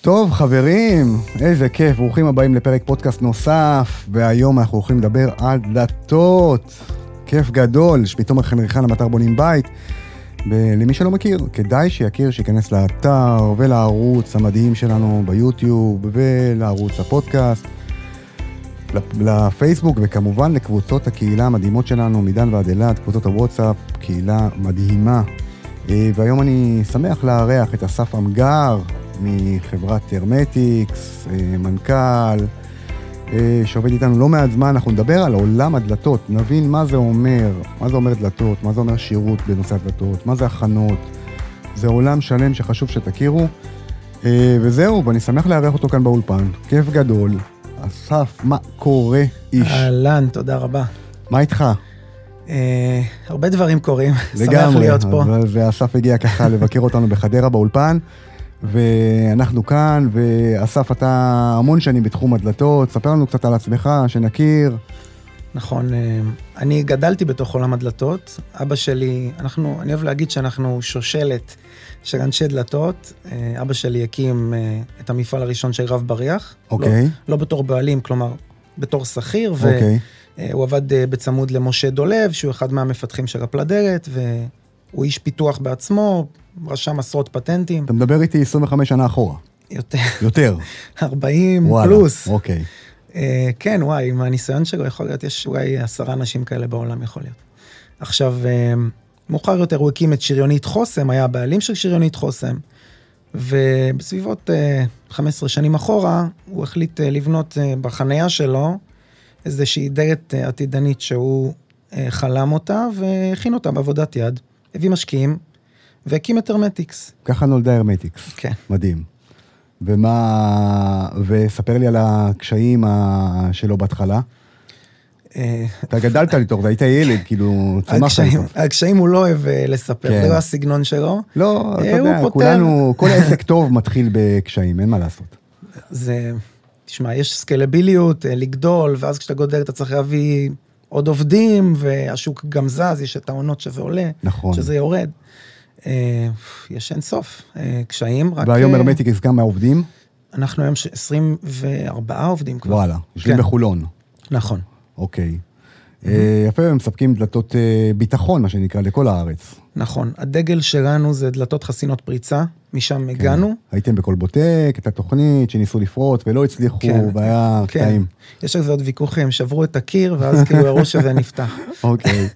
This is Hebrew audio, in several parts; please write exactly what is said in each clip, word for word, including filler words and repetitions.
טוב חברים, איזה כיף, ברוכים הבאים לפרק פודקאסט נוסף, והיום אנחנו הולכים לדבר על דלתות, כיף גדול, שמי תומר חן ריחן המטר בונים בית, ולמי שלא מכיר, כדאי שיכיר שיכנס לאתר ולערוץ המדהים שלנו ביוטיוב ולערוץ הפודקאסט, לפייסבוק וכמובן לקבוצות הקהילה המדהימות שלנו, מדן ועד אלעד, קבוצות הוואטסאפ, קהילה מדהימה, והיום אני שמח לארח את אסף אמגר, מחברת הרמטיקס, מנכ"ל, שעובד איתנו לא מעט זמן, אנחנו נדבר על עולם הדלתות, נבין מה זה אומר, מה זה אומר דלתות, מה זה אומר שירות בנושא הדלתות, מה זה הכנות, זה עולם שלם שחשוב שתכירו, וזהו, ואני שמח לארח אותו כאן באולפן, כיף גדול, אסף, מה קורה איש? אהלן, תודה רבה. מה איתך? הרבה דברים קורים, שמח להיות פה. ואסף הגיע ככה לבקר אותנו בחדרה באולפן, ואנחנו כאן, ואסף, אתה המון שנים בתחום הדלתות, ספר לנו קצת על עצמך, שנכיר. נכון, אני גדלתי בתוך עולם הדלתות, אבא שלי, אנחנו, אני אוהב להגיד שאנחנו שושלת של אנשי דלתות, אבא שלי הקים את המפעל הראשון של רב בריח, אוקיי. לא, לא בתור בעלים, כלומר, בתור שכיר, אוקיי. והוא עבד בצמוד למשה דולב, שהוא אחד מהמפתחים של הפלדרת, והוא איש פיתוח בעצמו, רשם עשרות פטנטים. אתה מדבר איתי עשרים וחמש שנה אחורה. יותר. יותר. ארבעים וואלה, פלוס. אוקיי. Uh, כן, וואי, עם הניסיון שלו יכול להיות, יש אולי עשרה אנשים כאלה בעולם יכול להיות. עכשיו, uh, מאוחר יותר הוא הקים את שריונית חוסם, היה הבעלים של שריונית חוסם, ובסביבות uh, חמש עשרה שנים אחורה, הוא החליט uh, לבנות uh, בחניה שלו, איזושהי דלת uh, עתידנית שהוא uh, חלם אותה, והכין אותה בעבודת יד, הביא משקיעים, והקים את הרמטיקס. ככה נולדה הרמטיקס. כן. מדהים. ומה, וספר לי על הקשיים שלו בהתחלה. אתה גדלת לתוך זה, היית ילד, כאילו, צמחת לתוך. הקשיים הוא לא אוהב לספר, זה לא הסגנון שלו. לא, אתה יודע, כולנו, כל העסק טוב מתחיל בקשיים, אין מה לעשות. זה, תשמע, יש סקלביליות, לגדול, ואז כשאתה גודל, אתה צריך להביא עוד עובדים, והשוק גם זז, יש את העונות שזה עולה, שזה יורד. יש אין סוף, קשיים, רק... והיום הרמטיקס כמה עובדים? אנחנו היום עשרים וארבעה עובדים כבר. וואלה, יושבים בחולון. נכון. אוקיי. יפה, הם מספקים דלתות ביטחון, מה שנקרא, לכל הארץ. נכון, הדגל שלנו זה דלתות חסינות פריצה, משם הגענו. הייתם בכל בוטק, את התוכנית שניסו לפרוט ולא הצליחו, והיה קטעים. יש על זה עוד ויכוחים, שברו את הקיר, ואז כאילו הראו שזה נפתח. אוקיי.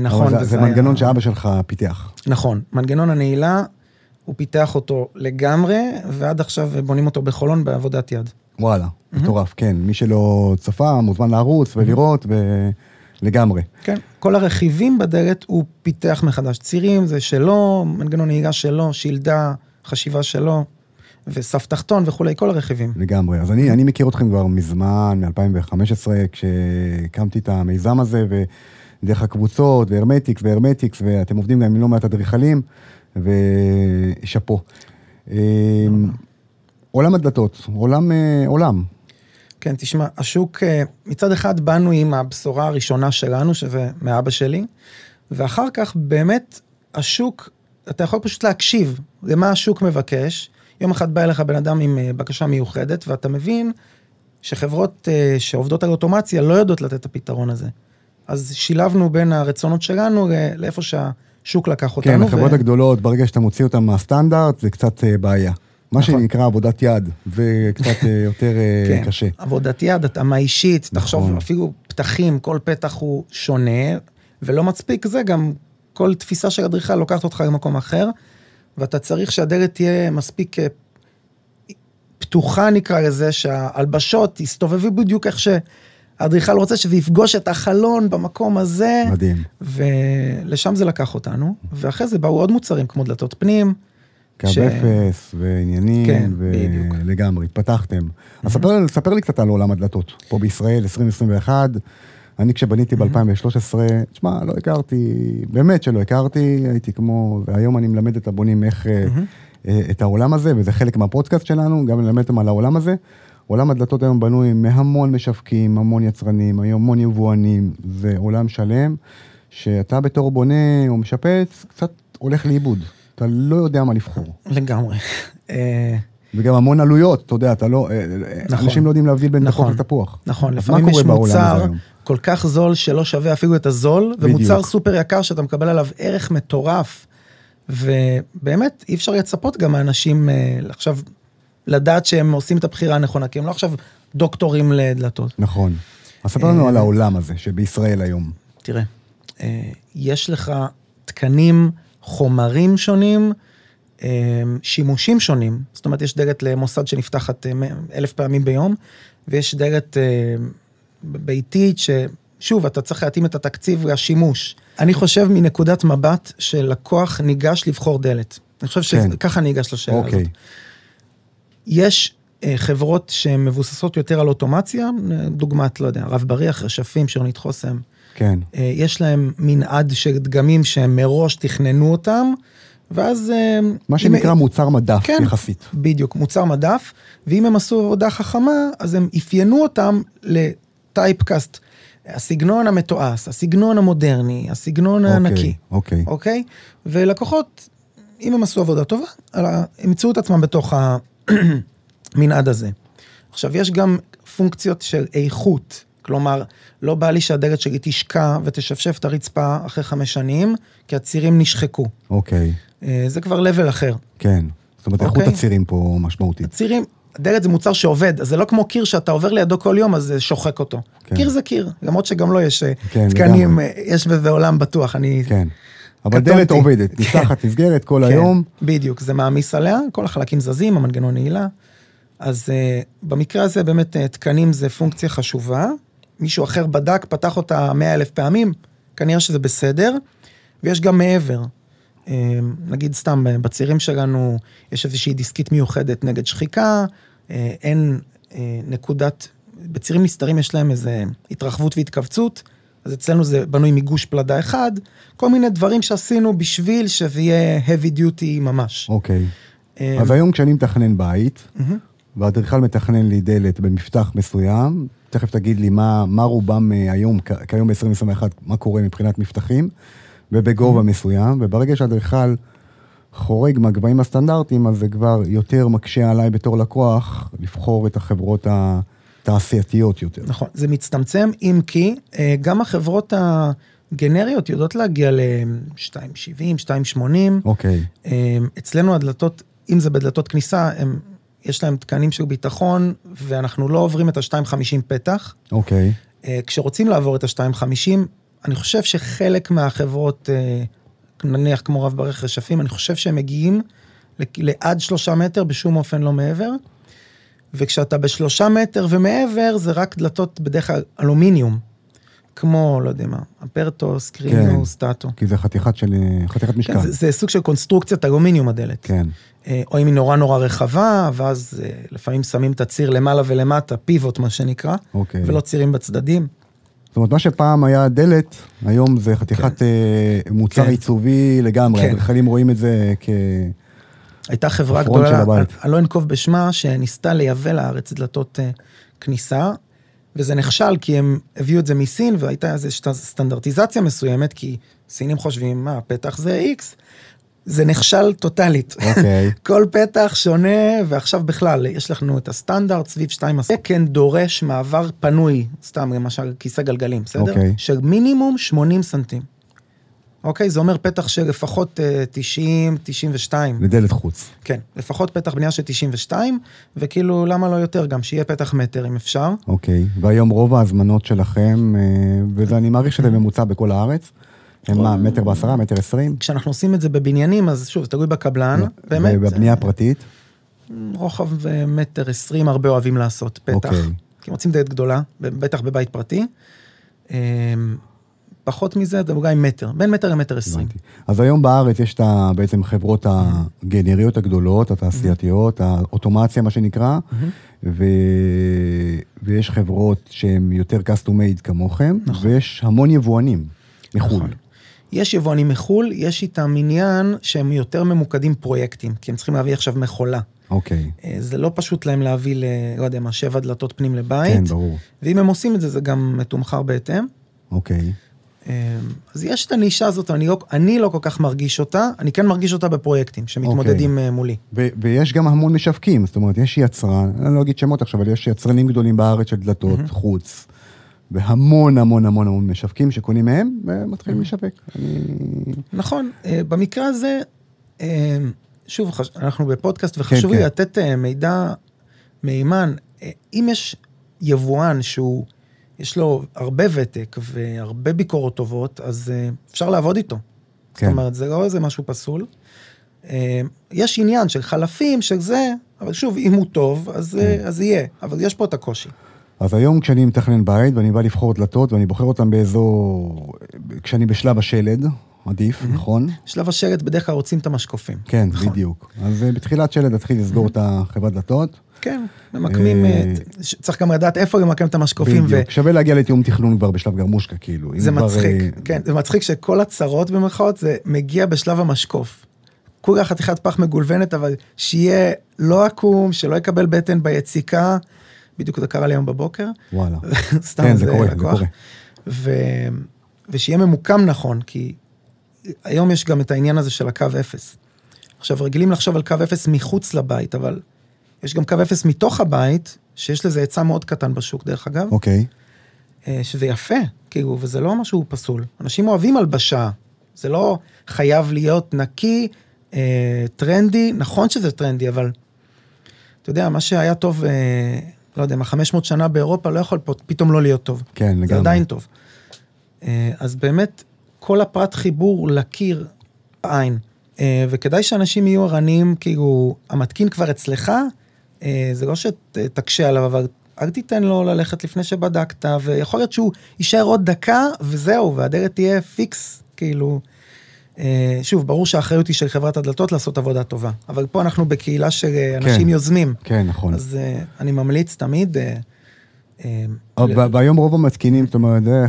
נכון. זה מנגנון שאבא שלך פיתח. נכון, מנגנון הנעילה, הוא פיתח אותו לגמרי, ועד עכשיו בונים אותו בחולון בעבודת יד. וואלה, מטורף, כן. מי שלא צפה, מוזמן לערוץ ולראות, לגמרי. כן, כל הרכיבים בדלת הוא פיתח מחדש. צירים זה שלו, מנגנון נעילה שלו, שילדה, חשיבה שלו, וסף תחתון וכולי, כל הרכיבים. לגמרי, אז אני מכיר אתכם כבר מזמן, מ-אלפיים וחמש עשרה, כשקמתי את המיזם הזה, ו... דרך הקבוצות, והרמטיקס, והרמטיקס, ואתם עובדים גם לא מעט אדריכלים, ושפו. עולם הדלתות, עולם, עולם. כן, תשמע, השוק, מצד אחד באנו עם הבשורה הראשונה שלנו, שזה מאבא שלי, ואחר כך באמת השוק, אתה יכול פשוט להקשיב למה השוק מבקש. יום אחד בא אליך בן אדם עם בקשה מיוחדת, ואתה מבין שחברות שעובדות על אוטומציה לא יודעות לתת את הפתרון הזה. אז שילבנו בין הרצונות שלנו לאיפה שהשוק לקח אותנו. כן, החברות ו... הגדולות, ברגע שאתה מוציא אותם מהסטנדרט, זה קצת בעיה. מה נכון. שנקרא עבודת יד, וקצת יותר כן. קשה. עבודת יד, התאמה אישית, נכון. תחשוב, אפילו פתחים, כל פתח הוא שונה, ולא מצפיק זה, גם כל תפיסה של אדריכל לוקחת אותך למקום אחר, ואתה צריך שהדלת תהיה מספיק פתוחה, נקרא לזה, שההלבשות יסתובבו בדיוק איך ש... האדריכל רוצה שזה יפגוש את החלון במקום הזה. מדהים. ולשם זה לקח אותנו, ואחרי זה באו עוד מוצרים, כמו דלתות פנים. קו ש... אפס ועניינים. כן, ו... בדיוק. לגמרי, התפתחתם. Mm-hmm. אז ספר, ספר לי קצת על עולם הדלתות. פה בישראל, עשרים עשרים ואחת, אני כשבניתי ב-אלפיים ושלוש עשרה, mm-hmm. תשמע, לא הכרתי, באמת שלא הכרתי, הייתי כמו, והיום אני מלמד את הבונים איך mm-hmm. את העולם הזה, וזה חלק מהפודקאסט שלנו, גם ללמדתם על העולם הזה. עולם הדלתות היום בנוי מהמון משווקים, המון יצרנים, היום המון יבואנים, זה עולם שלם, שאתה בתור בונה או משפץ, קצת הולך לאיבוד. אתה לא יודע מה לבחור. לגמרי. וגם המון עלויות, אתה יודע, אתה לא, נכון, אנשים לא יודעים להבדיל בין נכון, תפוח לתפוח. נכון, לפעמים יש מוצר כל כך זול שלא שווה אפילו את הזול, בדיוק. ומוצר סופר יקר שאתה מקבל עליו ערך מטורף, ובאמת אי אפשר לצפות גם האנשים עכשיו לדעת שהם עושים את הבחירה הנכונה, כי הם לא עכשיו דוקטורים לדלתות. נכון. אז ספר לנו על העולם הזה שבישראל היום. תראה, יש לך תקנים, חומרים שונים, שימושים שונים, זאת אומרת יש דלת למוסד שנפתחת אלף פעמים ביום, ויש דלת ביתית ששוב אתה צריך להתאים את התקציב והשימוש. אני חושב מנקודת מבט של לקוח ניגש לבחור דלת. אני חושב שככה ניגש לשאלה הזאת. יש חברות שמבוססות יותר על אוטומציה, דוגמת, לא יודע, רב בריח, רשפים, שרונית חוסם. כן. יש להם מנעד של דגמים שהם מראש תכננו אותם, ואז... מה שנקרא אם... מוצר מדף, כן, יחסית. בדיוק, מוצר מדף, ואם הם עשו עבודה חכמה, אז הם אפיינו אותם לטייפקאסט. הסגנון המתועס, הסגנון המודרני, הסגנון הענקי. אוקיי, אוקיי. ולקוחות, אם הם עשו עבודה טובה, הם יצאו את עצמם בתוך ה... מנעד הזה. עכשיו, יש גם פונקציות של איכות, כלומר, לא בא לי שהדלת שלי תשקע ותשפשף את הרצפה אחרי חמש שנים, כי הצירים נשחקו. אוקיי. זה כבר לבל אחר. כן. זאת אומרת, איכות הצירים פה משמעותית. הצירים, הדלת זה מוצר שעובד, אז זה לא כמו קיר שאתה עובר לידו כל יום, אז זה שוחק אותו. קיר זה קיר, למרות שגם לא יש תקנים, יש בזה עולם בטוח, אני... כן. אבל דלת עובדת, נפתחת, נסגרת כל היום. בדיוק, זה מעמיס עליה, כל החלקים זזים, המנגנון נעילה. אז uh, במקרה הזה באמת uh, תקנים זה פונקציה חשובה, מישהו אחר בדק, פתח אותה מאה אלף פעמים, כנראה שזה בסדר, ויש גם מעבר, uh, נגיד סתם uh, בצירים שלנו, יש איזושהי דיסקית מיוחדת נגד שחיקה, uh, אין uh, נקודת, בצירים נסתרים יש להם איזה התרחבות והתכווצות, אז אצלנו זה בנוי מגוש פלדה אחד, כל מיני דברים שעשינו בשביל שזה יהיה heavy duty ממש. אוקיי, okay. uh, אז היום כשאני מתכנן בית, mm-hmm. והאדריכל מתכנן לי דלת במפתח מסוים, תכף תגיד לי מה, מה רובם היום, כיום ב-עשרים עשרים ואחת, מה קורה מבחינת מפתחים, ובגובה מסוים, וברגע שהאדריכל חורג מהגבהים הסטנדרטיים, אז זה כבר יותר מקשה עליי בתור לקוח, לבחור את החברות התעשייתיות יותר. נכון, זה מצטמצם, אם כי גם החברות ה... גנריות יודעות להגיע ל-שתיים שבעים, שתיים שמונים. אוקיי. אצלנו הדלתות, אם זה בדלתות כניסה, הם... יש להם תקנים של ביטחון, ואנחנו לא עוברים את ה-שתיים חמישים פתח. אוקיי. Okay. כשרוצים לעבור את ה-שתיים חמישים, אני חושב שחלק מהחברות, נניח כמו רב ברך רשפים, אני חושב שהם מגיעים לעד שלושה מטר, בשום אופן לא מעבר, וכשאתה בשלושה מטר ומעבר, זה רק דלתות בדרך כלל אלומיניום, כמו, לא יודע מה, אפרטו, סקרינו, כן, סטאטו. כי זה חתיכת של, חתיכת משקל. כן, זה, זה סוג של קונסטרוקציית אלומיניום הדלת. כן. או אם היא נורא נורא רחבה, ואז לפעמים שמים את הציר למעלה ולמטה, פיבוט מה שנקרא, אוקיי. ולא צירים בצדדים. זאת אומרת, מה שפעם היה דלת, היום זה חתיכת כן. מוצר כן. עיצובי לגמרי, כן. אדריכלים רואים את זה כ... הייתה חברה גדולה, אלון קוף בשמה, שניסתה לייבא לארץ דלתות כניסה, וזה נכשל כי הם הביאו את זה מסין, והייתה איזו סטנדרטיזציה מסוימת, כי סינים חושבים, מה, פתח זה איקס, זה נכשל טוטלית. Okay. כל פתח שונה, ועכשיו בכלל, יש לנו את הסטנדרט, סביב שתיים עשרה, כן דורש מעבר פנוי, סתם למשל כיסא גלגלים, בסדר? Okay. של מינימום שמונים סנטים. אוקיי, okay, זה אומר פתח של לפחות תשעים, תשעים ושתיים. לדלת חוץ. כן, לפחות פתח בנייה של תשעים ושתיים, וכאילו למה לא יותר גם, שיהיה פתח מטר אם אפשר. אוקיי, okay. והיום רוב ההזמנות שלכם, וזה אני מעריך שזה ממוצע בכל הארץ, הם מה, מטר בעשרה, מטר עשרים? כשאנחנו עושים את זה בבניינים, אז שוב, תגוי בקבלן, באמת. ובבנייה הפרטית? רוחב ומטר עשרים, הרבה אוהבים לעשות פתח. כי מוצאים דלת גדולה, בטח בבית פרטי. פחות מזה, דרגה עם מטר, בין מטר למטר עשרים. אז היום בארץ יש בעצם חברות הגנריות הגדולות, התעשייתיות, האוטומציה, מה שנקרא, ויש חברות שהן יותר custom made כמוכם, ויש המון יבואנים מחול. יש יבואנים מחול, יש איתם עניין שהם יותר ממוקדים פרויקטים, כי הם צריכים להביא עכשיו מחולה. אוקיי. זה לא פשוט להם להביא, לא יודע מה, שבע דלתות פנים לבית. כן, ברור. ואם הם עושים את זה, זה גם מתומחר בהתאם. אוקיי. אז יש את הנישה הזאת, אני לא, אני לא כל כך מרגיש אותה, אני כן מרגיש אותה בפרויקטים שמתמודדים okay. מולי. ו- ויש גם המון משווקים, זאת אומרת, יש יצרן, אני לא אגיד שמות עכשיו, אבל יש יצרנים גדולים בארץ של דלתות, mm-hmm. חוץ, והמון המון המון המון משווקים שקונים מהם, ומתחילים mm-hmm. לשווק. אני... נכון, במקרה הזה, שוב, אנחנו בפודקאסט, וחשוב לי כן, לתת כן. מידע מימן, אם יש יבואן שהוא... יש לו הרבה ותק והרבה ביקורות טובות, אז אפשר לעבוד איתו. כן. זאת אומרת, זה לא איזה משהו פסול. יש עניין של חלפים, של זה, אבל שוב, אם הוא טוב, אז, כן. אז יהיה. אבל יש פה את הקושי. אז היום כשאני מתכנן בית, ואני בא לבחור דלתות, ואני בוחר אותם באזור, כשאני בשלב השלד, עדיף, mm-hmm. נכון? בשלב השלד בדרך כלל רוצים את המשקופים. כן, נכון. בדיוק. אז בתחילת שלד התחיל לסגור mm-hmm. את החברת דלתות, כן, ממקמים, צריך גם לדעת איפה למקם את המשקופים. בדיוק, שווה להגיע לתיאום תכנון כבר בשלב גרמושקה, כאילו. זה מצחיק, כן, זה מצחיק שכל הצרות במרכאות, זה מגיע בשלב המשקוף. כולה חתיכת פח מגולבנת, אבל שיהיה לא עקום, שלא יקבל בטן ביציקה, בדיוק זה קרה לי היום בבוקר. וואלה. סתם, זה לקוח. ושיהיה ממוקם נכון, כי היום יש גם את העניין הזה של הקו אפס. עכשיו, רגילים לחשוב על קו אפס מחוץ לבית, אבל יש גם קו אפס מתוך הבית, שיש לזה עצה מאוד קטן בשוק, דרך אגב. אוקיי. שזה יפה, כאילו, וזה לא משהו פסול. אנשים אוהבים הלבשה. זה לא חייב להיות נקי, טרנדי, נכון שזה טרנדי, אבל, אתה יודע, מה שהיה טוב, לא יודע, מה חמש מאות שנה באירופה, לא יכול פתאום לא להיות טוב. כן, לגמרי. זה עדיין טוב. אז באמת, כל הפרט חיבור לקיר בעין, וכדאי שאנשים יהיו ערניים, כאילו, המתקין כבר אצלך, זה לא שתקשה עליו, אבל אל תיתן לו ללכת לפני שבדקת, ויכול להיות שהוא יישאר עוד דקה, וזהו, והדלת תהיה פיקס, כאילו, שוב, ברור שהאחריות היא של חברת הדלתות לעשות עבודה טובה, אבל פה אנחנו בקהילה של אנשים יוזמים. כן, נכון. אז אני ממליץ תמיד... ביום רוב המתקינים, זאת אומרת, זה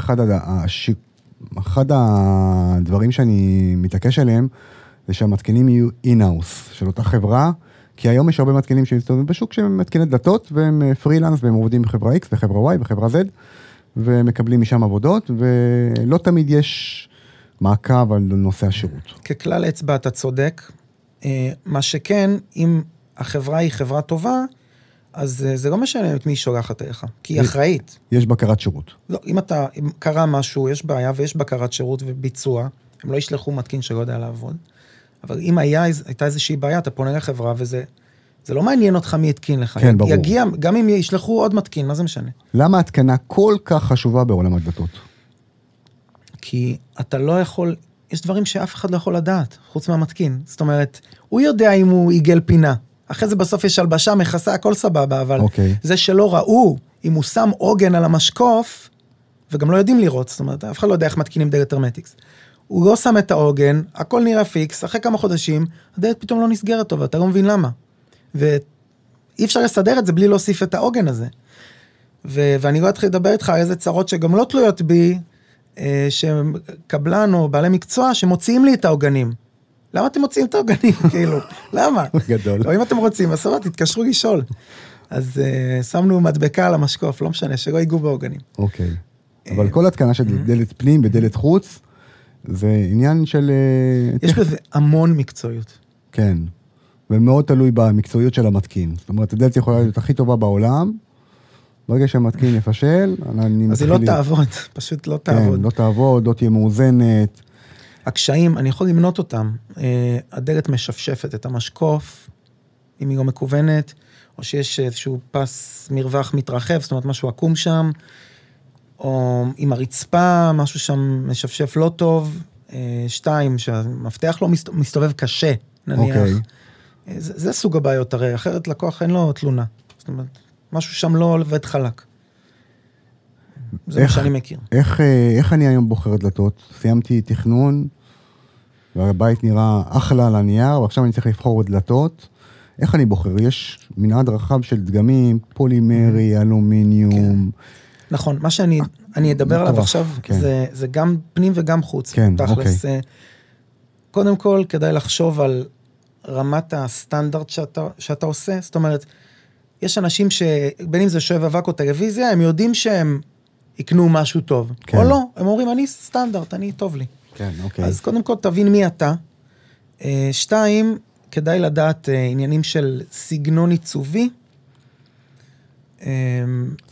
אחד הדברים שאני מתעקש עליהם, זה שהמתקינים יהיו אין-האוס של אותה חברה, כי היום יש הרבה מתקינים שמסתובבים בשוק שהם מתקיני דלתות, והם פרילנס, והם עובדים בחברה X, בחברה Y, בחברה Z, ומקבלים משם עבודות, ולא תמיד יש מעקב על נושא השירות. ככלל אצבע אתה צודק, מה שכן, אם החברה היא חברה טובה, אז זה לא משנה את מי שולחת אליך, כי היא אחראית. יש בקרת שירות. לא, אם אתה קרה משהו, יש בעיה, ויש בקרת שירות וביצוע, הם לא ישלחו מתקין שלא יודע לעבוד. אבל אם היה, הייתה איזושהי בעיה, אתה פונה לחברה, וזה לא מעניין אותך מי יתקין לך. כן, ברור. יגיע, גם אם ישלחו עוד מתקין, מה זה משנה? למה התקנה כל כך חשובה בעולם הדלתות? כי אתה לא יכול, יש דברים שאף אחד לא יכול לדעת, חוץ מהמתקין. זאת אומרת, הוא יודע אם הוא עיגל פינה. אחרי זה בסוף יש הלבשה, מכסה, הכל סבבה, אבל אוקיי. זה שלא ראו, אם הוא שם עוגן על המשקוף, וגם לא יודעים לראות, זאת אומרת, אף אחד לא יודע איך מתקינים דלת הרמטיקס. הוא לא שם את העוגן, הכל נראה פיקס, אחרי כמה חודשים, הדלת פתאום לא נסגרת טוב, אתה לא מבין למה. ואי אפשר לסדר את זה בלי להוסיף את העוגן הזה. ו- ואני לא אתחיל לדבר איתך על איזה צרות שגם לא תלויות בי, אה, שקבלן או בעלי מקצוע שמוציאים לי את העוגנים. למה אתם מוציאים את העוגנים? כאילו, למה? גדול. או אם אתם רוצים, אז סבבה, תתקשרו לשאול. אז אה, שמנו מדבקה על המשקוף, לא משנה, שלא ייגעו בעוגנים. אוקיי. אבל כל התקנה של דלת פנים ודלת חוץ, זה עניין של... יש בזה המון מקצועיות. כן, ומאוד תלוי במקצועיות של המתקין. זאת אומרת, הדלת יכולה להיות הכי טובה בעולם, ברגע שהמתקין יפשל, אני... אז היא לא תעבוד, פשוט לא תעבוד. כן, לא תעבוד, לא תהיה מאוזנת. הקשיים, אני יכול למנות אותם. הדלת משפשפת את המשקוף, אם היא לא מקוונת, או שיש איזשהו פס מרווח מתרחב, זאת אומרת, משהו עקום שם, או עם הרצפה, משהו שם משפשף לא טוב, שתיים, שהמפתח לא מסתובב קשה, נניח. Okay. זה, זה סוג הבעיות, הרי אחרת לקוח אין לו תלונה. זאת אומרת, משהו שם לא עובד חלק. זה איך, מה שאני מכיר. איך, איך אני היום בוחר דלתות? סיימתי תכנון, והבית נראה אחלה על הנייר, ועכשיו אני צריך לבחור דלתות. איך אני בוחר? יש מנעד רחב של דגמים, פולימרי, אלומיניום... כן. נכון, מה שאני אני אדבר עליו עכשיו, זה, זה גם פנים וגם חוץ. כן, תכלס, אוקיי. קודם כל, כדאי לחשוב על רמת הסטנדרט שאתה, שאתה עושה. זאת אומרת, יש אנשים שבין אם זה שואב אבק או טלוויזיה, הם יודעים שהם יקנו משהו טוב. כן. או לא, הם אומרים, אני סטנדרט, אני טוב לי. כן, אוקיי. אז קודם כל, תבין מי אתה. שתיים, כדאי לדעת עניינים של סגנון עיצובי. זאת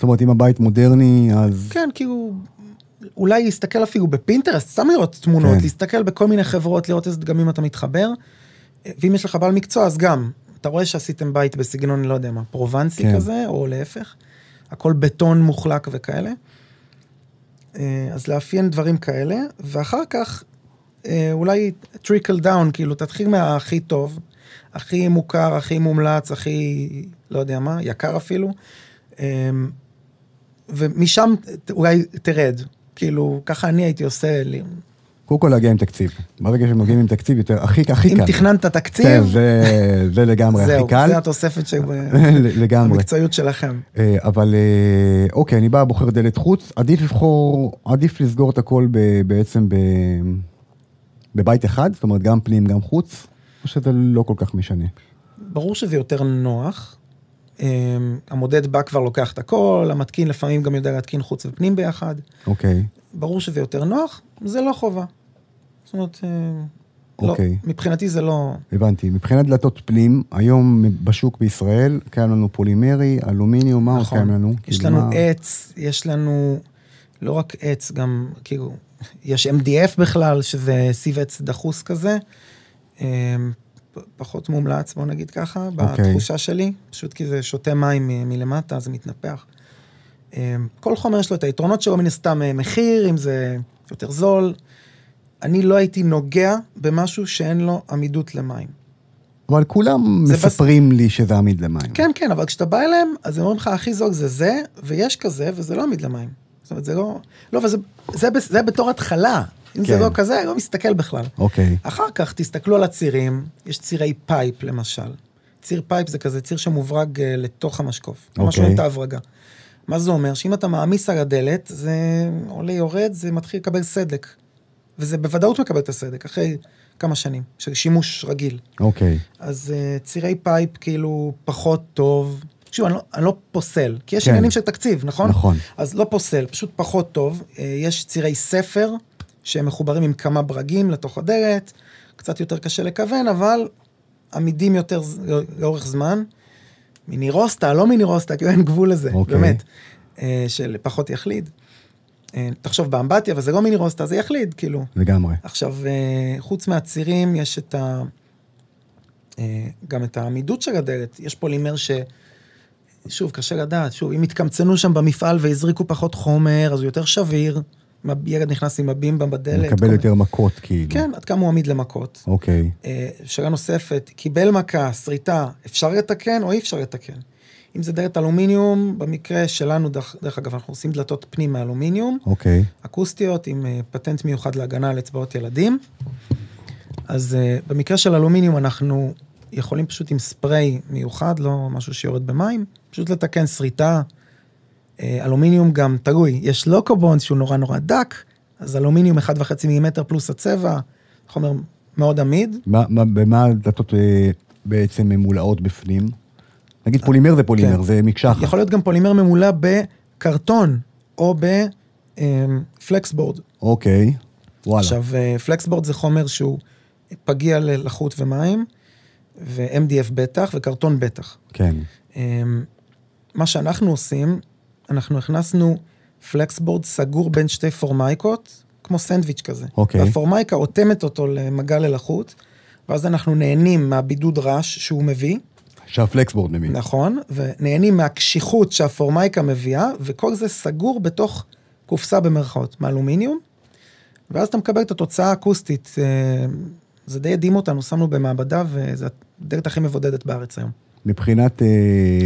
אומרת, אם הבית מודרני, אז... כן, כי הוא... אולי להסתכל אפילו בפינטרסט, סתם לראות תמונות, להסתכל בכל מיני חברות, לראות איזה דגמים אתה מתחבר, ואם יש לך בעל מקצוע, אז גם, אתה רואה שעשיתם בית בסגנון, לא יודע מה, פרובנסי כזה, או להפך, הכל בטון מוחלק וכאלה, אז לאפיין דברים כאלה, ואחר כך, אולי טריקל דאון, כאילו, תתחיל מהכי טוב, הכי מוכר, הכי מומלץ, הכי, לא יודע מה, יקר אפילו, ומשם אולי תרד, כאילו, ככה אני הייתי עושה... קודם כל להגיע עם תקציב. ברגע שמגיעים עם תקציב יותר, הכי קל. אם תכננת תקציב... זה לגמרי הכי קל. זהו, זה התוספת שבמקצועיות שלכם. אבל, אוקיי, אני בא, בוחר דלת חוץ, עדיף לבחור, עדיף לסגור את הכל בעצם בבית אחד, זאת אומרת, גם פנים, גם חוץ, או שזה לא כל כך משנה. ברור שזה יותר נוח. המודד בא כבר לוקח את הכל, המתקין לפעמים גם יודע להתקין חוץ ופנים ביחד. אוקיי. ברור שזה יותר נוח, זה לא חובה. זאת אומרת, אוקיי. מבחינתי זה לא... הבנתי. מבחינת דלתות פנים, היום בשוק בישראל, קיים לנו פולימרי, אלומיניום, מה קיים לנו? יש לנו עץ, יש לנו לא רק עץ, גם כאילו, יש אם די אף בכלל, שזה סיב עץ דחוס כזה, פרק, פחות מומלץ, בוא נגיד ככה, בתחושה שלי, פשוט כי זה שותה מים מלמטה, זה מתנפח. כל חומר יש לו את היתרונות שלו, מן הסתם מחיר, אם זה יותר זול. אני לא הייתי נוגע במשהו שאין לו עמידות למים. אבל כולם מספרים לי שזה עמיד למים. כן, כן, אבל כשאתה בא אליהם, אז הם אומרים לך, הכי זול זה זה, ויש כזה, וזה לא עמיד למים. זאת אומרת, זה לא... לא, וזה זה, זה בתור התחלה. אם זה לא כזה, לא מסתכל בכלל. אוקיי. אחר כך תסתכלו על הצירים, יש צירי פייפ למשל. ציר פייפ זה כזה ציר שמוברג לתוך המשקוף. ממש אין את ההברגה. מה זה אומר? שאם אתה מעמיס על הדלת, זה עולה יורד, זה מתחיל לקבל סדק. וזה בוודאות מקבל את הסדק, אחרי כמה שנים, של שימוש רגיל. אוקיי. אז צירי פייפ כאילו פחות טוב... שוב, אני לא, אני לא פוסל, כי יש עניינים של תקציב, נכון? נכון. אז לא פוסל, פשוט פחות טוב. יש צירי ספר שהם מחוברים עם כמה ברגים לתוך הדלת, קצת יותר קשה לכוון, אבל עמידים יותר לאורך זמן, מנירוסטה, לא מנירוסטה, כי אין גבול לזה, אוקיי. באמת, של פחות יחליד. תחשוב באמבטיה, אבל זה לא מנירוסטה, זה יחליד, כאילו. לגמרי. עכשיו, חוץ מהצירים, יש את ה... גם את העמידות של הדלת, יש פולימר ש... שוב, קשה לדעת, שוב, אם התקמצנו שם במפעל והזריקו פחות חומר, אז הוא יותר שביר, ילד נכנס עם הבימבה בדלת. מקבל כל... יותר מכות, כאילו. כן, עד כמה הוא עמיד למכות. אוקיי. שאלה נוספת, קיבל מכה, שריטה, אפשר לתקן או אי אפשר לתקן? אם זה דלת אלומיניום, במקרה שלנו, דרך, דרך אגב, אנחנו עושים דלתות פנים מאלומיניום. אוקיי. אקוסטיות עם פטנט מיוחד להגנה על אצבעות ילדים. אז במקרה של אלומיניום אנחנו... יכולים פשוט עם ספרי מיוחד, לא משהו שיורד במים, פשוט לתקן שריטה, אלומיניום גם תגוי, יש לוקובון שהוא נורא נורא דק, אז אלומיניום אחד וחצי מילימטר פלוס הצבע, חומר מאוד עמיד. במה הדלתות בעצם ממולאות בפנים? נגיד פולימר זה פולימר, זה מקשח. יכול להיות גם פולימר ממולא בקרטון, או בפלקסבורד. אוקיי, וואלה. עכשיו, פלקסבורד זה חומר שהוא פגיע ללחות ומים, ו-אם די אף בטח, וקרטון בטח. כן. מה שאנחנו עושים, אנחנו הכנסנו פלקסבורד סגור בין שתי פורמייקות, כמו סנדוויץ' כזה. אוקיי. והפורמייקה עותמת אותו למגע ללחות, ואז אנחנו נהנים מהבידוד רעש שהוא מביא. שהפלקסבורד מביא. נכון, ונהנים מהקשיחות שהפורמייקה מביאה, וכל זה סגור בתוך קופסה במרכאות, מאלומיניום, ואז אתה מקבל את התוצאה האקוסטית, זה די ידים אותנו, שמנו במעבדה, וזו הדלת הכי מבודדת בארץ היום. מבחינת...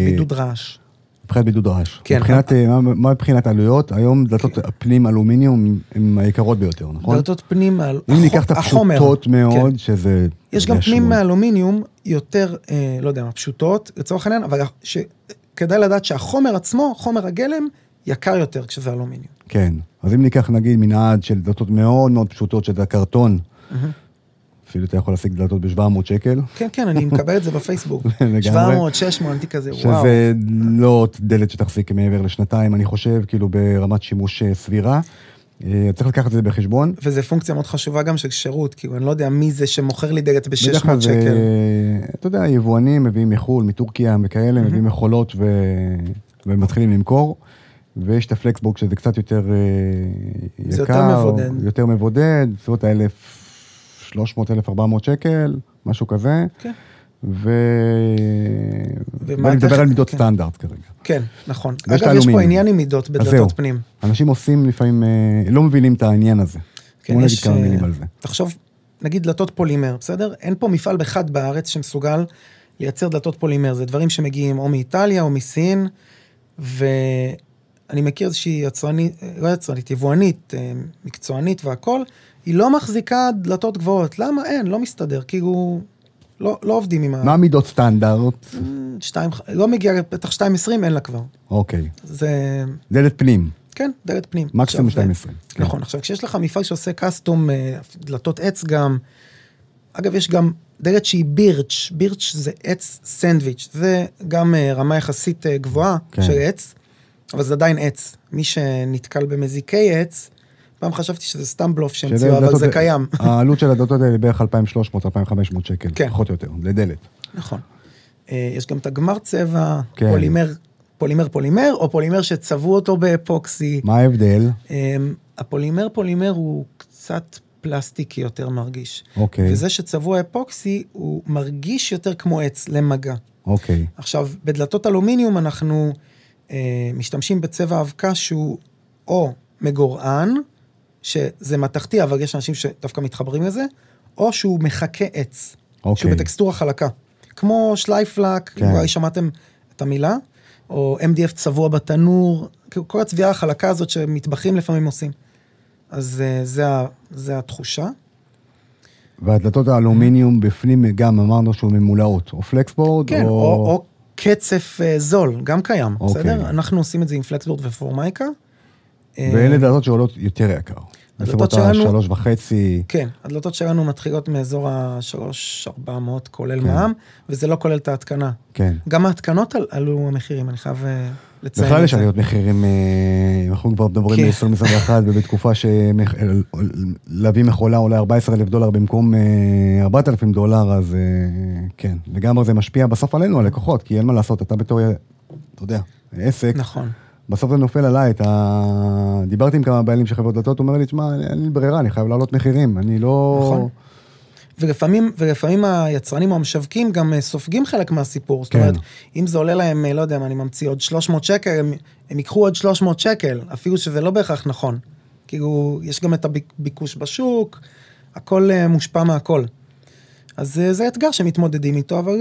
בידוד רעש. מבחינת בידוד רעש. כן. מבחינת, מה, מה מבחינת עלויות? היום דלתות כן. פנים אלומיניום הן היקרות ביותר, נכון? דלתות פנים... אם הח... ניקח את הפשוטות החומר. מאוד, כן. שזה... יש גם פנים שמוד. מאלומיניום יותר, אה, לא יודע מה, פשוטות, לצורך העניין, אבל ש... כדאי לדעת שהחומר עצמו, חומר הגלם, יקר יותר כשזה אלומיניום. כן. אז אם ניקח, נגיד, מנעד של דלתות מאוד מאוד פשוטות, שזה הקרטון, אפילו אתה יכול להשיג דלתות ב-שבע מאות שקל. כן, כן, אני מקבל את זה בפייסבוק. שבע מאות, שש מאות, אני כזה, וואו. שזה לא דלת שתחזיק מעבר לשנתיים, אני חושב, כאילו ברמת שימוש סבירה. צריך לקחת את זה בחשבון. וזו פונקציה מאוד חשובה גם של שירות, כי אני לא יודע מי זה שמוכר לי דלת ב-שש מאות שקל. אתה יודע, יבואנים מביאים מחול, מטורקיה וכאלה, מביאים מחולות ומתחילים למכור. ויש את הפלקסבוק שזה קצת יותר יקר. זה יותר מבודד. יותר מבודד, בסביבות ה-אלף שלוש מאות, אלף ארבע מאות שקל, משהו כזה. כן. ו... ואני מדבר על מידות סטנדרט כרגע. כן, נכון. אגב, יש פה עניין עם מידות בדלתות פנים. אנשים עושים לפעמים, לא מבינים את העניין הזה. כמו נגיד כמה מילים על זה. תחשוב, נגיד דלתות פולימר, בסדר? אין פה מפעל אחד בארץ שמסוגל לייצר דלתות פולימר. זה דברים שמגיעים או מאיטליה או מסין, ו... אני מכיר איזושהי יצרנית, לא יצרנית, יבואנית, מקצוענית והכל, היא לא מחזיקה דלתות גבוהות. למה? אין, לא מסתדר, כאילו, לא, לא עובדים עם ה... מה מידות סטנדרט? שתיים, לא מגיע, בטח שתיים עשרים, אין לה כבר. אוקיי. זה... דלת פנים. כן, דלת פנים. מקסימום שתיים עשרים. נכון, עכשיו, כשיש לך מפעל שעושה קסטום, דלתות עץ גם, אגב, יש גם דלת שהיא בירץ', בירץ' זה עץ סנדוויץ', זה גם רמה יחסית גבוהה של עץ, אבל זה עדיין עץ. מי שנתקל במזיקי עץ, פעם חשבתי שזה סתם בלוף שהמציאו, אבל זה קיים. העלות של הדלתות האלה בערך אלפיים ושלוש מאות, אלפיים וחמש מאות שקל, פחות או יותר, לדלת. נכון. יש גם את הגמר צבע, פולימר, פולימר, פולימר, או פולימר שצבעו אותו באפוקסי. מה ההבדל? הפולימר, פולימר הוא קצת פלסטיקי יותר מרגיש. אוקיי. וזה שצבוע אפוקסי, הוא מרגיש יותר כמו עץ למגע. אוקיי. עכשיו, בדלתות אלומיניום אנחנו... משתמשים בצבע אבקה שהוא או מגורען, שזה מתחתי, אבל יש אנשים שדווקא מתחברים לזה, או שהוא מחכה עץ, okay. שהוא בטקסטורה חלקה. כמו שלייפלק, okay. כבר שמעתם את המילה, או אם די אף צבוע בתנור, כל הצביעה החלקה הזאת שמטבחים לפעמים עושים. אז זה, זה התחושה. והדלתות האלומיניום בפנים גם אמרנו שהוא ממולאות, או פלקסבורד, כן, או... או, או... קצף זול, גם קיים, בסדר? אנחנו עושים את זה עם פלקסבורד ופורמייקה. ואין לדלתות שעולות יותר יקר. הדלתות שלנו... שלוש וחצי... כן, הדלתות שלנו מתחילות מאזור השלוש, ארבע מאות, כולל מע"מ, וזה לא כולל את ההתקנה. כן. גם ההתקנות עלו המחירים, אני חייב לציין את זה. בכלל יש עליות מחירים, אנחנו כבר מדברים ב-עשרים ואחת, ובתקופה שלהביא מחולה עולה ארבעה עשר אלף דולר במקום ארבעת אלפים דולר, אז כן. וגם זה משפיע בסוף עלינו, הלקוחות, כי אין מה לעשות, אתה בתור, אתה יודע, עסק. נכון. בסוף זה נופל עליי, ה... דיברתי עם כמה בעלים שחברות דלתות, הוא אומר לי, תשמע, אין לי ברירה, אני חייב לעלות מחירים, אני לא... נכון. ולפעמים, ולפעמים היצרנים או המשווקים גם סופגים חלק מהסיפור, זאת אומרת, אם זה עולה להם, לא יודע, אני ממציא עוד שלוש מאות שקל, הם, הם יקחו עוד שלוש מאות שקל, אפילו שזה לא בהכרח נכון, כאילו, יש גם את הביקוש בשוק, הכל מושפע מהכל. אז זה אתגר שמתמודדים איתו, אבל...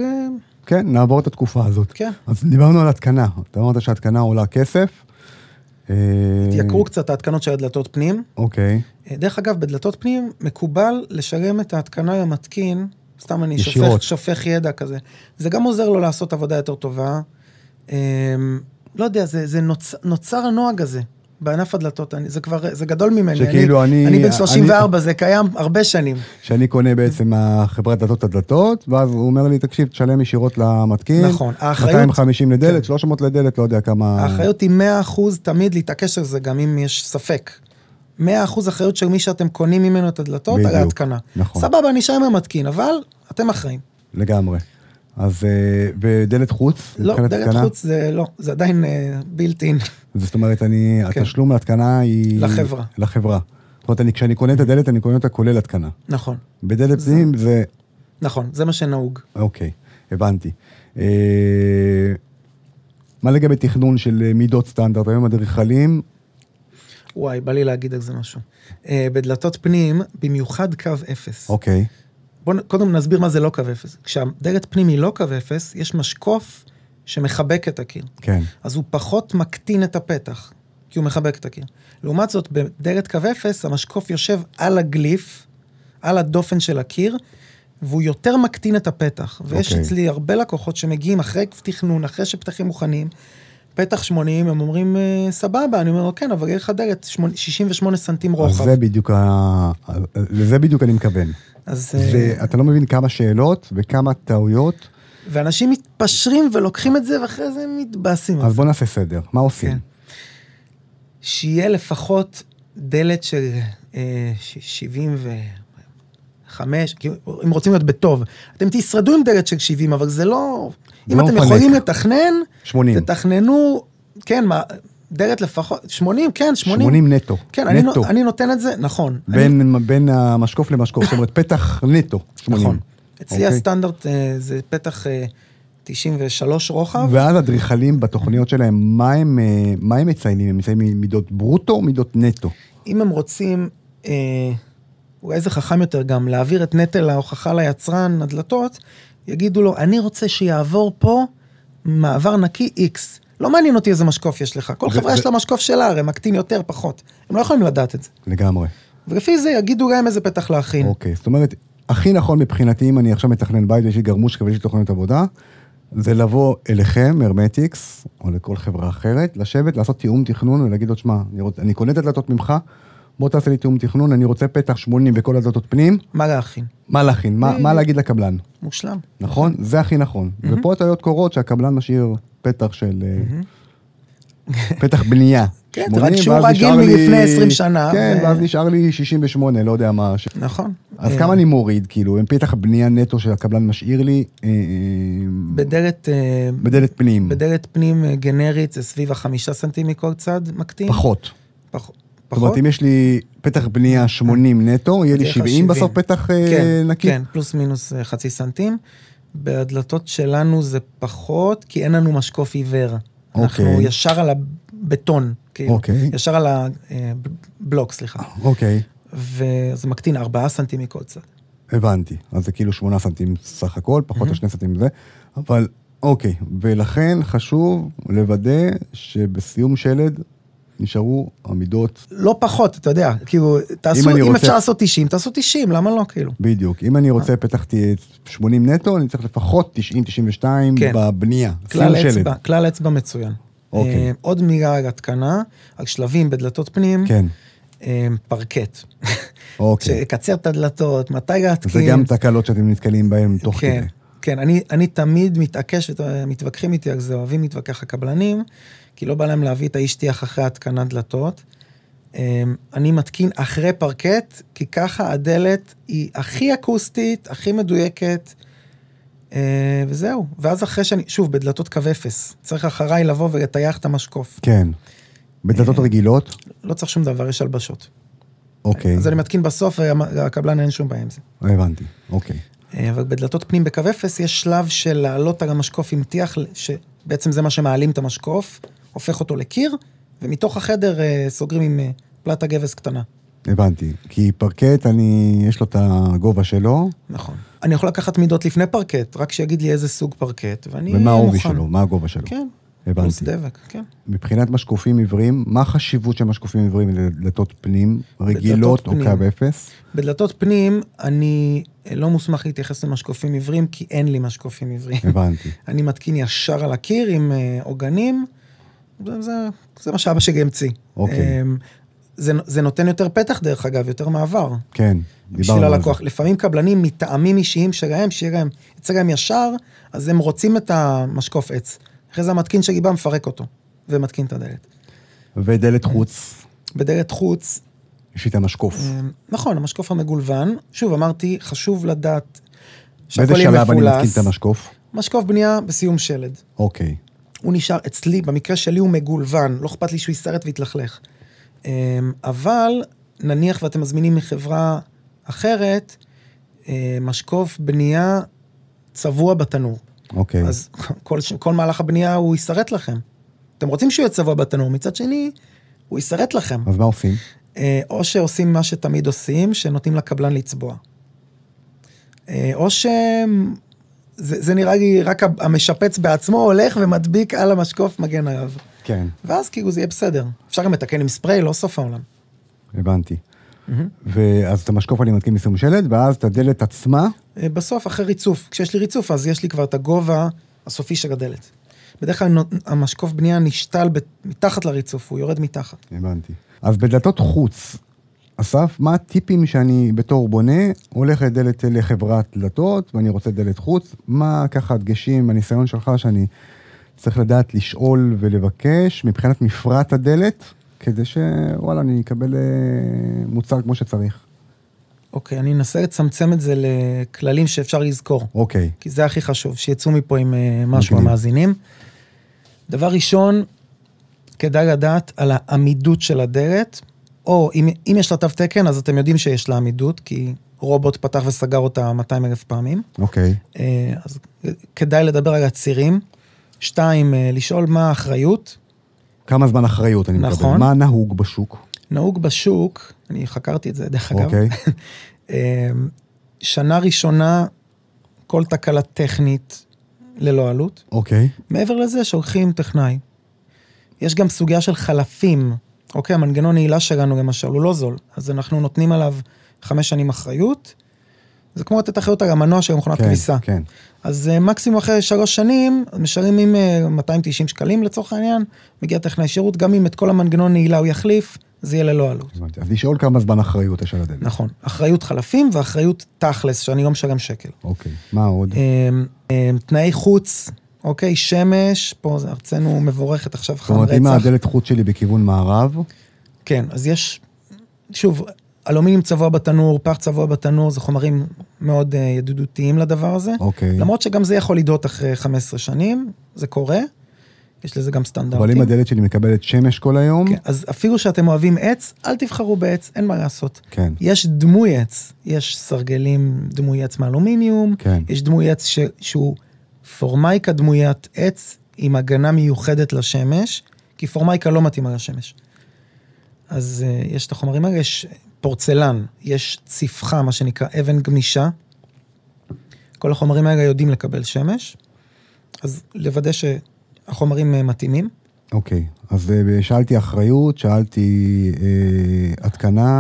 כן, נעבור את התקופה הזאת. כן. אז דיברנו על התקנה. אתה אמרת שהתקנה עולה כסף. התייקרו קצת ההתקנות של הדלתות פנים. אוקיי. דרך אגב, בדלתות פנים מקובל לשלם את ההתקנה למתקין, סתם אני שופך, שופך ידע כזה. זה גם עוזר לו לעשות עבודה יותר טובה. לא יודע, זה, זה נוצ, נוצר הנוהג הזה. בענף הדלתות, אני, זה כבר, זה גדול ממני. שכאילו אני... אני בן שלושים וארבע, אני, זה קיים הרבה שנים. שאני קונה בעצם החברת דלתות הדלתות, ואז הוא אומר לי, תקשיב, תשלם ישירות למתקין. נכון. מאתיים וחמישים לדלת, כן. שלוש מאות לדלת, לא יודע כמה... האחריות היא מאה אחוז תמיד להתעקש על זה, גם אם יש ספק. מאה אחוז אחריות של מי שאתם קונים ממנו את הדלתות, על ההתקנה. נכון. סבבה, אני שם המתקין, אבל אתם אחראים. לגמרי. אז בדלת חוץ? לא, דלת חוץ זה לא, זה עדיין בילט-אין. זאת אומרת, התשלום להתקנה היא... לחברה. לחברה. זאת אומרת, כשאני קונה את הדלת, אני קונה אותה כולל התקנה. נכון. בדלת פנים זה... נכון, זה מה שנהוג. אוקיי, הבנתי. מה לגבי תכנון של מידות סטנדרט? היום אדריכלים... וואי, בא לי להגיד על זה משהו. בדלתות פנים, במיוחד קו אפס. אוקיי. בואו קודם נסביר מה זה לא קו אפס. כשהדלת פנים היא לא קו אפס, יש משקוף שמחבק את הקיר. כן. אז הוא פחות מקטין את הפתח, כי הוא מחבק את הקיר. לעומת זאת, בדלת קו אפס, המשקוף יושב על הגליף, על הדופן של הקיר, והוא יותר מקטין את הפתח. ויש אצלי הרבה לקוחות שמגיעים אחרי תכנון, אחרי שפתחים מוכנים, פתח שמונים, הם אומרים, סבבה, אני אומר, כן, אבל איך הדלת, שישים ושמונה סנטים רוחב. אז זה בדיוק, ה... זה בדיוק אני מכוון. אז... ואתה לא מבין כמה שאלות וכמה טעויות. ואנשים מתפשרים ולוקחים את זה, ואחרי זה הם מתבאסים. אז בוא נעשה סדר, מה עושים? כן. שיהיה לפחות דלת של שבעים וחמש, אם רוצים להיות בטוב, אתם תשרדו עם דלת של שבעים, אבל זה לא... אם אתם יכולים לתכנן, תתכננו, כן, דלת לפחות, שמונים, כן, שמונים. שמונים נטו. כן, אני נותן את זה, נכון. בין המשקוף למשקוף, זאת אומרת, פתח נטו, שמונים. נכון. אצלי הסטנדרט זה פתח תשעים ושלוש רוחב. ואז אדריכלים בתוכניות שלהם, מה הם מציינים? הם מציינים מידות ברוטו או מידות נטו? אם הם רוצים, אולי זה חכם יותר גם, להעביר את נטל ההוכחה ליצרן הדלתות, יגידו לו, אני רוצה שיעבור פה מעבר נקי X. לא מעניין אותי איזה משקוף יש לך. כל חברה יש לה משקוף שלה, הרי מקטין יותר, פחות. הם לא יכולים לדעת את זה. לגמרי. ולפי זה יגידו להם איזה פתח להכין. אוקיי, זאת אומרת, הכי נכון מבחינתי, אם אני עכשיו מתכנן בית, ויש לי גרמוש כבל, יש לי תוכנית עבודה, זה לבוא אליכם, הרמטיקס, או לכל חברה אחרת, לשבת, לעשות תיאום תכנון, ולהגיד לו, שמה, אני קונה את הדלתות ממך, בוא תעשה לי תיאום תכנון, אני רוצה פתח שמונים וכל הדלתות פנים. מה להכין? מה להכין, מה להגיד לקבלן. מושלם. נכון? זה הכי נכון. ופה טעויות קורות שהקבלן משאיר פתח של... פתח בנייה. כן, רק שהוא רגיל מלפני עשרים שנה. כן, ואז נשאר לי שישים ושמונה, לא יודע מה... נכון. אז כמה אני מוריד, כאילו, עם פתח בנייה נטו שהקבלן משאיר לי... בדלת... בדלת פנים. בדלת פנים גנרית, זה סביב החמישה סנטים מכל צד, מקטין? פחות. פחות. זאת אומרת, אם יש לי פתח בנייה שמונים נטו, יהיה לי שבעים בסוף פתח נקי. כן, פלוס מינוס חצי סנטים. בדלתות שלנו זה פחות, כי אין לנו משקוף עיוור. אנחנו ישר על הבטון, ישר על הבלוק, סליחה. אוקיי. וזה מקטין ארבעה סנטים מכל צד. הבנתי. אז זה כאילו שמונה סנטים סך הכל, פחות השני סנטים זה. אבל אוקיי, ולכן חשוב לוודא שבסיום שלד, נשארו עמידות... לא פחות, אתה יודע, כאילו, תעשו, אם, אם רוצה... אפשר לעשות תשעים, תעשו תשעים, למה לא, כאילו? בדיוק, אם אני רוצה פתח שמונים נטו, אני צריך לפחות תשעים תשעים ושתיים כן. בבנייה, כלל אצבע, כלל אצבע מצוין. אוקיי. עוד מילה על התקנה, על שלבים בדלתות פנים, כן. פרקט. אוקיי. שקצר את הדלתות, מתי להתקין... זה גם תקלות שאתם נתקלים בהן תוך כן. כדי. כן, אני, אני תמיד מתעקש, מתווכחים איתי על זה, אוהבים מתווכח הקבלנים, כי לא בא להם להביא את האיש תיח אחרי התקנת דלתות. אני מתקין אחרי פרקט, כי ככה הדלת היא הכי אקוסטית, הכי מדויקת, וזהו. ואז אחרי שאני, שוב, בדלתות קו אפס, צריך אחריי לבוא ולטייח את המשקוף. כן. בדלתות רגילות? לא צריך שום דבר, יש הלבשות. אוקיי. אז אני מתקין בסוף, והקבלן אין שום בהם זה. הבנתי, אוקיי. אבל בדלתות פנים בקו אפס יש שלב של לעלות על המשקוף עם תיח, שבעצם זה מה שמעלים את המשקוף, הופך אותו לקיר, ומתוך החדר סוגרים עם פלטה גבס קטנה. הבנתי, כי פרקט, אני, יש לו את הגובה שלו. נכון. אני יכול לקחת מידות לפני פרקט, רק שיגיד לי איזה סוג פרקט, ואני מוכן. ומה העובי שלו, מה הגובה שלו. כן, פלוס דבק, כן. מבחינת משקופים עיוורים, מה החשיבות של משקופים עיוורים לדלתות פנים, רגילות או קו אפס? בדלתות פנים, אני לא מוסמך להתייחס למשקופים עיוורים, כי אין לי משקופים עיוורים. הבנתי. אני מתקין ישר על הקיר עם עוגנים, זה מה שאבא שלי המציא. אוקיי. זה נותן יותר פתח דרך אגב, יותר מעבר. כן, דיברנו על זה. לפעמים קבלנים מטעמים אישיים שלהם, שירם, יצרם ישר, אז הם רוצים את המשקוף עץ. אחרי זה המתקין שגיבה מפרק אותו, ומתקין את הדלת. ודלת חוץ? בדלת חוץ. יש איתה משקוף. נכון, המשקוף המגולוון. שוב, אמרתי, חשוב לדעת... באיזה שלב אני מתקין את המשקוף? משקוף בנייה בסיום שלד. אוקיי. הוא נשאר אצלי, במקרה שלי הוא מגולוון, לא אכפת לי שהוא יסרט והתלכלך. אבל, נניח ואתם מזמינים מחברה אחרת, משקוף בנייה צבוע בתנור. אוקיי. אז כל, כל מהלך הבנייה הוא יסרט לכם. אתם רוצים שהוא יצבע בתנור, מצד שני, הוא יסרט לכם. אז מה עושים? או שעושים מה שתמיד עושים, שנותנים לקבלן לצבוע. או ש... זה, זה נראה לי רק המשפץ בעצמו הולך ומדביק על המשקוף מגן עליו. כן. ואז כאילו זה יהיה בסדר. אפשר גם לתקן עם ספרי, לא סוף העולם. הבנתי. ואז את המשקוף אני מתקין מסום שלד, ואז את הדלת עצמה? בסוף, אחרי ריצוף. כשיש לי ריצוף, אז יש לי כבר את הגובה הסופי של הדלת. בדרך כלל המשקוף בנייה נשתל מתחת לריצוף, הוא יורד מתחת. הבנתי. אז בדלתות חוץ, אסף, מה הטיפים שאני בתור בונה, הולך לדלת לחברת דלתות, ואני רוצה דלת חוץ, מה ככה הדגשים, הניסיון שלך שאני צריך לדעת לשאול ולבקש, מבחינת מפרט הדלת, כדי שוואלה, אני אקבל מוצר כמו שצריך. אוקיי, אני אנסה לצמצם את זה לכללים שאפשר לזכור. אוקיי. כי זה הכי חשוב, שיצאו מפה עם משהו המאזינים. דבר ראשון, כדאי לדעת על העמידות של הדלת, או אם, אם יש לה תו תקן, אז אתם יודעים שיש לה עמידות, כי רובוט פתח וסגר אותה מאתיים אלף פעמים. אוקיי. אז כדאי לדבר על הצירים. שתיים, לשאול מה האחריות. כמה זמן אחריות אני נכון. מקבל? מה נהוג בשוק? נהוג בשוק, אני חקרתי את זה דרך אגב. אוקיי. שנה ראשונה, כל תקלה טכנית ללא עלות. אוקיי. מעבר לזה שולחים טכנאי. יש גם סוגיה של חלפים. אוקיי, המנגנון נעילה שלנו למשל, הוא לא זול. אז אנחנו נותנים עליו חמש שנים אחריות. זה כמו לתת אחריות על המנוע של מכונת כביסה. כן, כן. אז מקסימום אחרי שלוש שנים, משרים עם מאתיים תשעים שקלים לצורך העניין, מגיע טכנאי שירות, גם אם את כל המנגנון נעילה הוא יחליף, זה יהיה ללא עלות. אז לשאול כמה זמן אחריות יש על הדלת. נכון. אחריות חלפים ואחריות תכלס, שאני לא משלם שקל. אוקיי, מה עוד? תנאי חוץ, אוקיי, שמש, פה ארצנו מבורכת עכשיו חם רצח. זאת אומרת, אם הדלת חוץ שלי בכיוון מערב? כן, אז יש, שוב, אלומיניום צבוע בתנור, פח צבוע בתנור, זה חומרים מאוד ידידותיים לדבר הזה. אוקיי. למרות שגם זה יכול לדעות אחרי חמש עשרה שנים, זה קורה. יש לזה גם סטנדרטים. אבל אם הדלת שלי מקבלת שמש כל היום... כן, אז אפילו שאתם אוהבים עץ, אל תבחרו בעץ, אין מה לעשות. כן. יש דמוי עץ, יש סרגלים דמוי עץ מאלומיניום, כן. יש דמוי עץ ש... שהוא פורמייקה דמויית עץ, עם הגנה מיוחדת לשמש, כי פורמייקה לא מתאימה לשמש. אז uh, יש את החומרים האלה, יש פורצלן, יש צפחה, מה שנקרא אבן גמישה, כל החומרים האלה יודעים לקבל שמש, אז לוודא ש... החומרים מתאימים. אוקיי, אז שאלתי אחריות, שאלתי התקנה...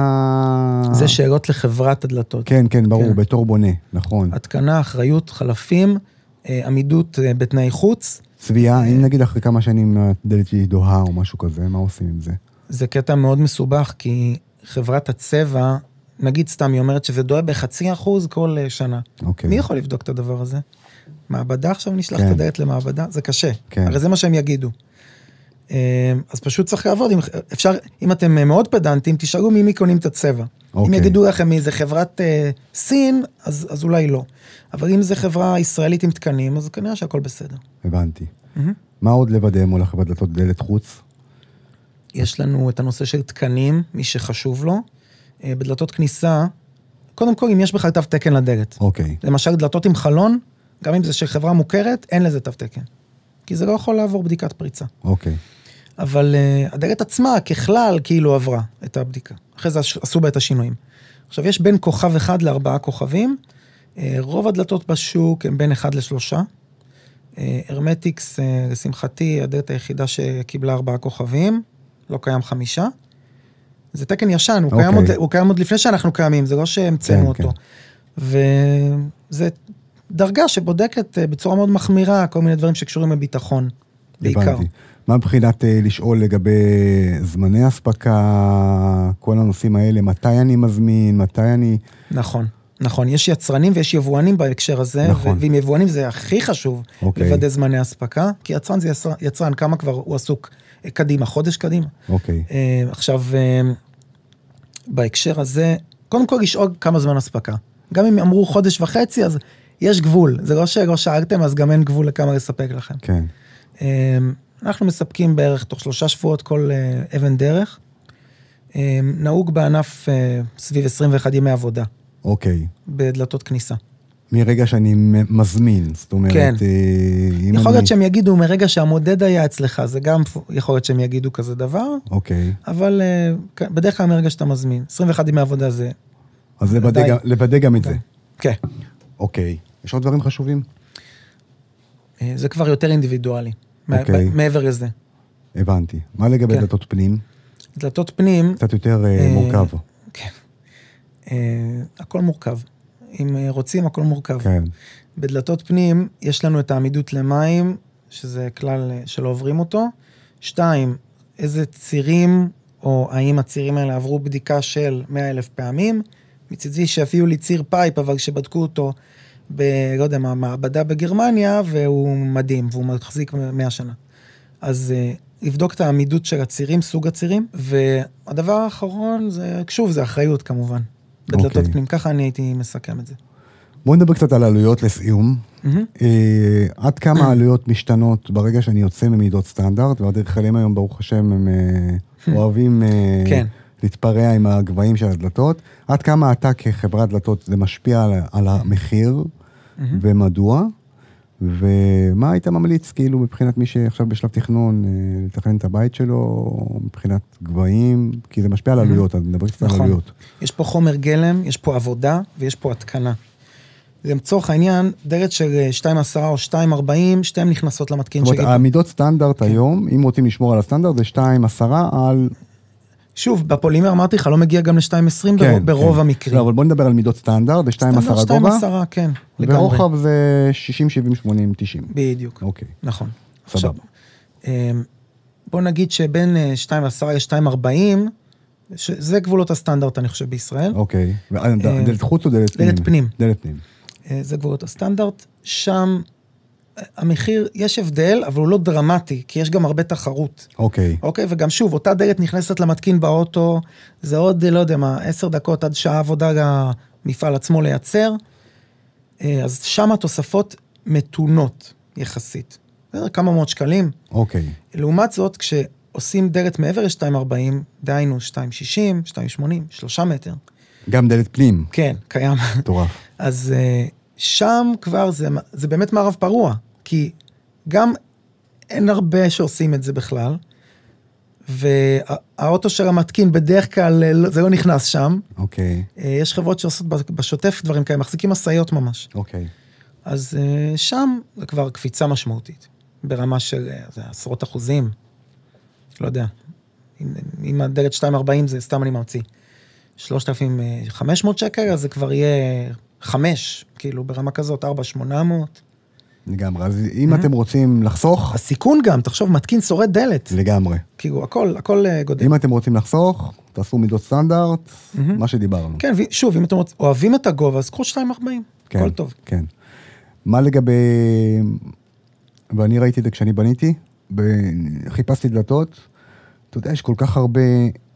זה שאלות לחברת הדלתות. כן, כן, ברור, בתור בונה, נכון. התקנה, אחריות, חלפים, עמידות בתנאי חוץ. צביעה, אם נגיד אחרי כמה שנים הדלת שהיא דוהה או משהו כזה, מה עושים עם זה? זה קטע מאוד מסובך, כי חברת הצבע, נגיד סתם, היא אומרת שזה דוהה בחצי אחוז כל שנה. אוקיי. מי יכול לבדוק את הדבר הזה? מעבדה, עכשיו נשלח את הדלת למעבדה, זה קשה, הרי זה מה שהם יגידו. אז פשוט צריך לעבוד, אם אתם מאוד פדנטים, תשארו ממי קונים את הצבע. אם יגידו לכם איזה חברת סין, אז אולי לא. אבל אם זה חברה ישראלית עם תקנים, אז כנראה שהכל בסדר. הבנתי. מה עוד לוודא מול החברת דלתות דלת חוץ? יש לנו את הנושא של תקנים, מי שחשוב לו. בדלתות כניסה, קודם כל, אם יש בכלל תו תקן לדלת. למשל, דלתות עם חלון, גם אם זה של חברה מוכרת, אין לזה תו תקן. כי זה לא יכול לעבור בדיקת פריצה. אוקיי. אבל uh, הדלת עצמה, ככלל, כאילו עברה את הבדיקה. אחרי זה עשו בה את השינויים. עכשיו, יש בין כוכב אחד לארבעה כוכבים. Uh, רוב הדלתות בשוק הם בין אחד לשלושה. הרמטיקס, uh, uh, לשמחתי, הדלת היחידה שקיבלה ארבעה כוכבים. לא קיים חמישה. זה תקן ישן, הוא, okay. קיים, עוד, הוא קיים עוד לפני שאנחנו קיימים, זה לא שהמצאנו כן, אותו. כן. וזה... דרגה שבודקת בצורה מאוד מחמירה, כל מיני דברים שקשורים לביטחון, בעיקר. מה מבחינת לשאול לגבי זמני אספקה, כל הנושאים האלה, מתי אני מזמין, מתי אני... נכון, נכון. יש יצרנים ויש יבואנים בהקשר הזה, נכון. ועם יבואנים זה הכי חשוב, אוקיי. לוודא זמני אספקה, כי יצרן זה יצרן, יצרן כמה כבר הוא עסוק קדימה, חודש קדימה. אוקיי. עכשיו, בהקשר הזה, קודם כל לשאול כמה זמן אספקה. גם אם אמרו חודש וחצי, אז... יש גבול, זה לא שלא שאגתם, אז גם אין גבול לכמה לספק לכם. כן. אנחנו מספקים בערך תוך שלושה שבועות כל אבן דרך. נהוג בענף סביב עשרים ואחד ימי עבודה. אוקיי. בדלתות כניסה. מרגע שאני מזמין, זאת אומרת... כן. יכול להיות שהם יגידו, מרגע שהמודד היה אצלך, זה גם יכול להיות שהם יגידו כזה דבר. אוקיי. אבל בדרך כלל מרגע שאתה מזמין, עשרים ואחד ימי עבודה זה... אז לוודא גם את זה. כן. אוקיי. יש עוד דברים חשובים? זה כבר יותר אינדיבידואלי. אוקיי. מעבר לזה. הבנתי. מה לגבי כן. דלתות פנים? דלתות פנים... קצת יותר אה, מורכב. כן. אה, הכל מורכב. אם רוצים, הכל מורכב. כן. בדלתות פנים, יש לנו את העמידות למים, שזה כלל שלא עוברים אותו. שתיים, איזה צירים, או האם הצירים האלה עברו בדיקה של מאה אלף פעמים. מצידי שאפילו לי ציר פייפ, אבל כשבדקו אותו, לא יודע מה, מעבדה בגרמניה, והוא מדהים, והוא מחזיק מאה שנה. אז לבדוק את העמידות של הצירים, סוג הצירים, והדבר האחרון, זה, שוב, זה אחריות כמובן. בדלתות okay. פנים, ככה אני הייתי מסכם את זה. בואו נדבר קצת על עלויות לסיום. Mm-hmm. Uh, עד כמה mm-hmm. העלויות משתנות ברגע שאני יוצא ממידות סטנדרט, והדרך עליהם היום ברוך השם הם uh, אוהבים uh, כן. להתפרע עם הגבהים של הדלתות. עד כמה אתה כחברת דלתות זה משפיע על, על המחיר mm-hmm. ומדוע? ומה היית ממליץ כאילו מבחינת מי שעכשיו בשלב תכנון לתכנן את הבית שלו, מבחינת גבהים, כי זה משפיע על עלויות, אני מדבר קצת על עלויות. יש פה חומר גלם, יש פה עבודה ויש פה התקנה. לצורך העניין, דלת של שתיים עשרה או שתיים ארבעים, שתיים נכנסות למתקין. זאת אומרת, העמידות סטנדרט היום, אם רוצים לשמור על הסטנדרט, זה שתיים עשרה על... שוב, בפולימר אמרתי לך, לא מגיע גם ל-שתיים עשרים ברוב המקרים. אבל בוא נדבר על מידות סטנדרט, ב-שתיים עשרה גובה. שתיים עשרה, כן. ורוחב זה שישים, שבעים, שמונים, תשעים. בדיוק. אוקיי. נכון. עכשיו, בוא נגיד שבין שתיים עשרה ל-שתיים ארבעים, זה גבולות הסטנדרט, אני חושב, בישראל. אוקיי. דלת חוץ או דלת פנים? דלת פנים. דלת פנים. זה גבולות הסטנדרט. שם... המחיר, יש הבדל, אבל הוא לא דרמטי, כי יש גם הרבה תחרות. אוקיי. אוקיי, וגם שוב, אותה דלת נכנסת למתקין באוטו, זה עוד, לא יודע מה, עשר דקות עד שעה עבודה למפעל עצמו לייצר, אז שם התוספות מתונות יחסית. כמה מאות שקלים. אוקיי. לעומת זאת, כשעושים דלת מעבר ל-שתיים ארבעים, דהיינו שתיים שישים, שתיים שמונים, שלושה מטר. גם דלת פנים. כן, קיים. תורף. אז שם כבר זה, זה באמת מערב פרוע. כי גם אין הרבה שעושים את זה בכלל, והאוטו של המתקין בדרך כלל זה לא נכנס שם. אוקיי. יש חברות שעושות בשוטף דברים כאלה, מחזיקים מסעיות ממש. אוקיי. אז שם זה כבר קפיצה משמעותית, ברמה של עשרות אחוזים, לא יודע, אם הדלת שתיים ארבעים זה סתם אני ממציא, שלושת אלפים וחמש מאות שקל, אז זה כבר יהיה חמש, כאילו ברמה כזאת, ארבע אלף שמונה מאות. לגמרי, אז אם אתם רוצים לחסוך... הסיכון גם, תחשוב, מתקין שורד דלת. לגמרי. כאילו, הכל, הכל גודל. אם אתם רוצים לחסוך, תעשו מידות סטנדרט, מה שדיברנו. כן, שוב, אם אתם אוהבים את הגובה, אז קחו שתיים ארבעים, הכל טוב. כן, כן. מה לגבי... ואני ראיתי את זה כשאני בניתי, חיפשתי דלתות, אתה יודע, יש כל כך הרבה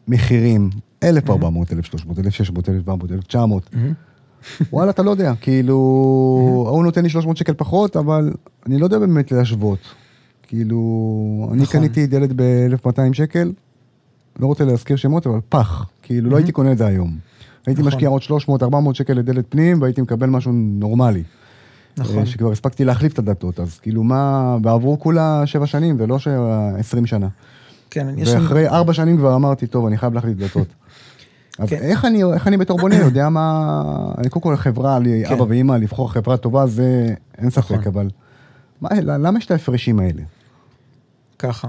מחירים, אלף וארבע מאות, אלף שלוש מאות, אלף שש מאות, אלף ארבע מאות, אלף תשע מאות, וואלה, אתה לא יודע, כאילו, הוא נותן לי שלוש מאות שקל פחות, אבל אני לא יודע באמת להשוות. כאילו, אני קניתי דלת ב-אלף מאתיים שקל, לא רוצה להזכיר שמות, אבל פח, כאילו, לא הייתי קונה את זה היום. הייתי משקיע עוד שלוש מאות, ארבע מאות שקל לדלת פנים, והייתי מקבל משהו נורמלי. נכון. שכבר הספקתי להחליף את הדלתות, אז כאילו מה, ועברו כולה שבע שנים, ולא עשרים שנה. כן, יש... ואחרי ארבע שנים כבר אמרתי, טוב, אני חייב להחליף דלתות. אז איך אני, איך אני בתור בונה, יודע מה, אני קודם כל חברה, אבא ואמא, לבחור חברה טובה, זה אין ספק, אבל למה יש את ההפרשים האלה? ככה,